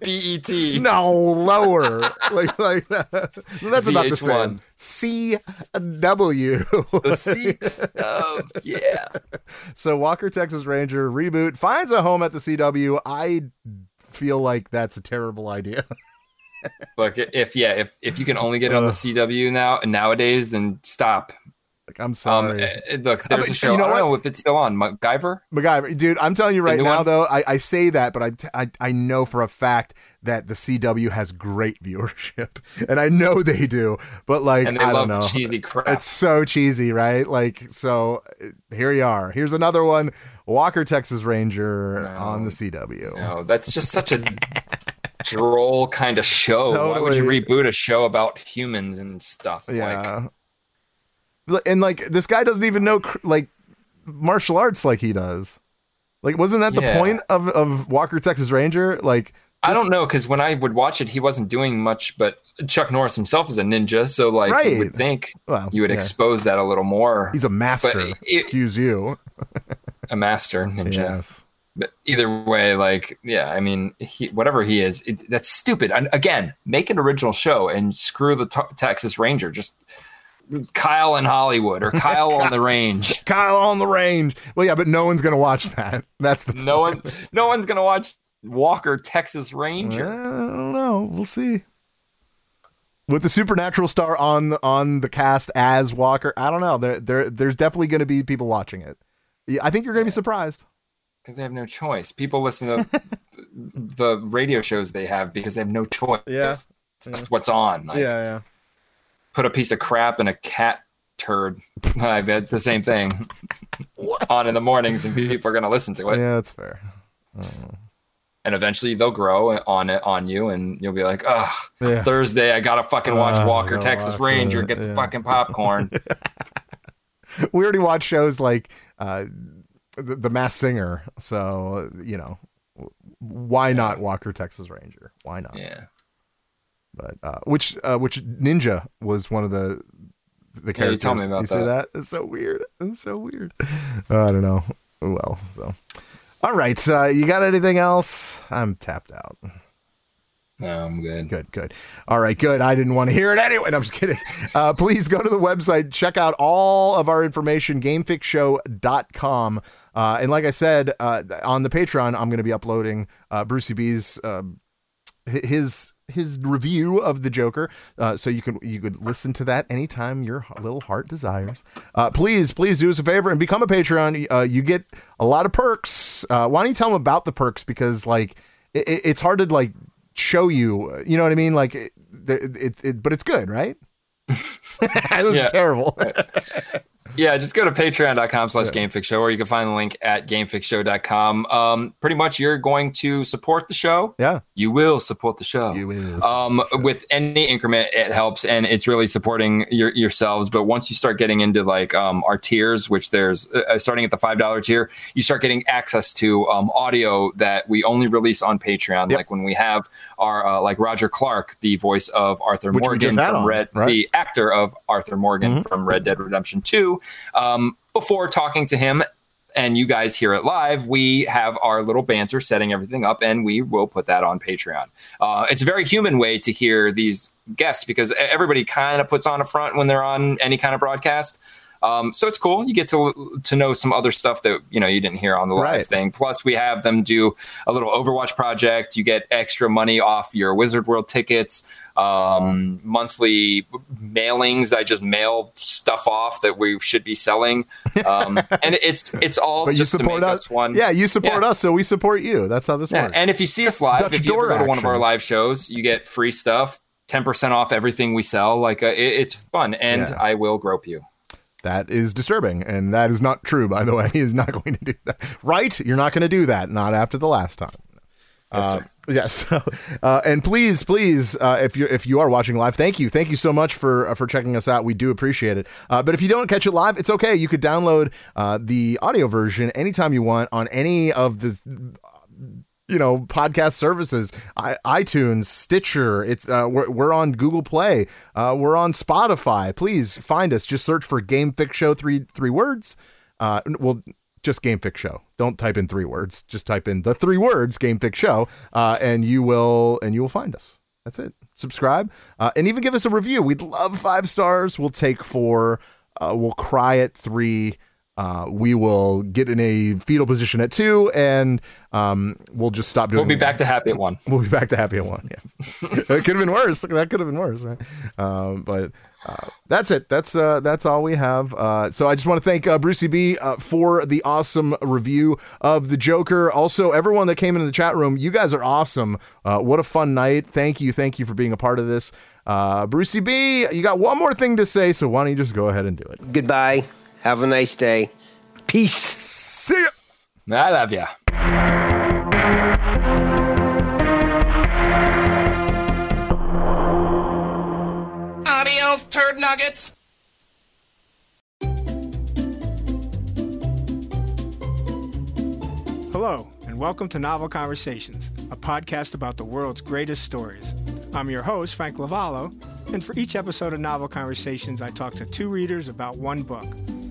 BET. No, lower. like that. That's VH1. About the same. CW. The C. Oh, yeah. So Walker, Texas Ranger reboot finds a home at the CW. I feel like that's a terrible idea. Look, if you can only get it on the CW nowadays, then stop. Like, I'm sorry. Look, there's a show. You know I don't know if it's still on. MacGyver, dude. I'm telling you right now, though. I say that, but I know for a fact that the CW has great viewership, and I know they do. But like, and they I love don't know, cheesy crap. It's so cheesy, right? Like, so here you are. Here's another one, Walker, Texas Ranger on the CW. No, that's just such a droll kind of show. Totally. Why would you reboot a show about humans and stuff? Yeah. And like this guy doesn't even know like martial arts like he does. Like, wasn't that the point of Walker, Texas Ranger? Like, I don't know, because when I would watch it, he wasn't doing much. But Chuck Norris himself is a ninja, so like you would think you would expose that a little more. He's a master. Excuse you, a master ninja. Yes. But either way, like, I mean, whatever he is, that's stupid. And again, make an original show and screw the Texas Ranger. Just. Kyle in Hollywood or Kyle on the Range. Kyle on the Range. Well, yeah, but no one's gonna watch that. That's the point. No one's gonna watch Walker, Texas Ranger. I don't know. We'll see. With the Supernatural star on the cast as Walker, I don't know. There's definitely gonna be people watching it. I think you're gonna be surprised. Because they have no choice. People listen to the radio shows they have because they have no choice. Yeah, that's what's on. Like, yeah. Put a piece of crap in a cat turd. I bet it's the same thing on in the mornings, and people are going to listen to it. Yeah, that's fair. And eventually they'll grow on you, and you'll be like, Thursday, I got to fucking watch Walker, Texas Ranger, get the fucking popcorn. We already watch shows like The Masked Singer. So, you know, why not Walker, Texas Ranger? Why not? Yeah. But which ninja was one of the characters? You tell me about that. It's so weird. I don't know. Well, so all right. You got anything else? I'm tapped out. No, I'm good. Good. All right, good. I didn't want to hear it anyway. No, I'm just kidding. Please go to the website. Check out all of our information, GameFixShow.com. And like I said, on the Patreon, I'm going to be uploading Brucey B's his review of the Joker, so you could listen to that anytime your little heart desires. Please do us a favor and become a Patreon. You get a lot of perks. Why don't you tell them about the perks, because like it's hard to like show you know what I mean, like it but it's good, right? That was terrible. Yeah, just go to patreon.com/GameFixShow, or you can find the link at GameFixShow.com. Pretty much you're going to support the show. Yeah. You will support the show. You will. With any increment, it helps, and it's really supporting yourselves. But once you start getting into like our tiers, which there's starting at the $5 tier, you start getting access to audio that we only release on Patreon. Yep. Like when we have our like Roger Clark, the voice of Arthur Morgan from Red, right? The actor of Arthur Morgan from Red Dead Redemption 2. Before talking to him, and you guys hear it live, we have our little banter setting everything up, and we will put that on Patreon. It's a very human way to hear these guests, because everybody kind of puts on a front when they're on any kind of broadcast. So it's cool. You get to know some other stuff that, you know, you didn't hear on the live thing. Plus, we have them do a little Overwatch project. You get extra money off your Wizard World tickets, monthly mailings. I just mail stuff off that we should be selling. And it's all but just you support to make us one. Yeah, you support us, so we support you. That's how this works. And if you see us live, if you ever go to one of our live shows, you get free stuff, 10% off everything we sell. Like it's fun, and I will grope you. That is disturbing, and that is not true, by the way. He is not going to do that. Right? You're not going to do that. Not after the last time. Yes. Yeah, so, and please, if you are watching live, thank you so much for checking us out. We do appreciate it. But if you don't catch it live, it's okay. You could download the audio version anytime you want on any of the podcast services, iTunes, Stitcher. It's we're on Google Play. We're on Spotify. Please find us. Just search for Game Fix Show, three words. Just Game Fix Show. Don't type in three words. Just type in the three words Game Fix Show, and you will find us. That's it. Subscribe and even give us a review. We'd love 5 stars. We'll take 4. We'll cry at 3. We will get in a fetal position at 2, and we'll just stop doing it. We'll be back to happy at 1. We'll be back to happy at 1, yes. It could have been worse. That could have been worse, right? But that's it. That's all we have. So I just want to thank Brucey B for the awesome review of the Joker. Also, everyone that came into the chat room, you guys are awesome. What a fun night. Thank you for being a part of this. Brucey B, you got one more thing to say, so why don't you just go ahead and do it. Goodbye. Have a nice day. Peace. See ya. I love ya. Adios, turd nuggets. Hello, and welcome to Novel Conversations, a podcast about the world's greatest stories. I'm your host, Frank Lavallo, and for each episode of Novel Conversations, I talk to 2 readers about one book.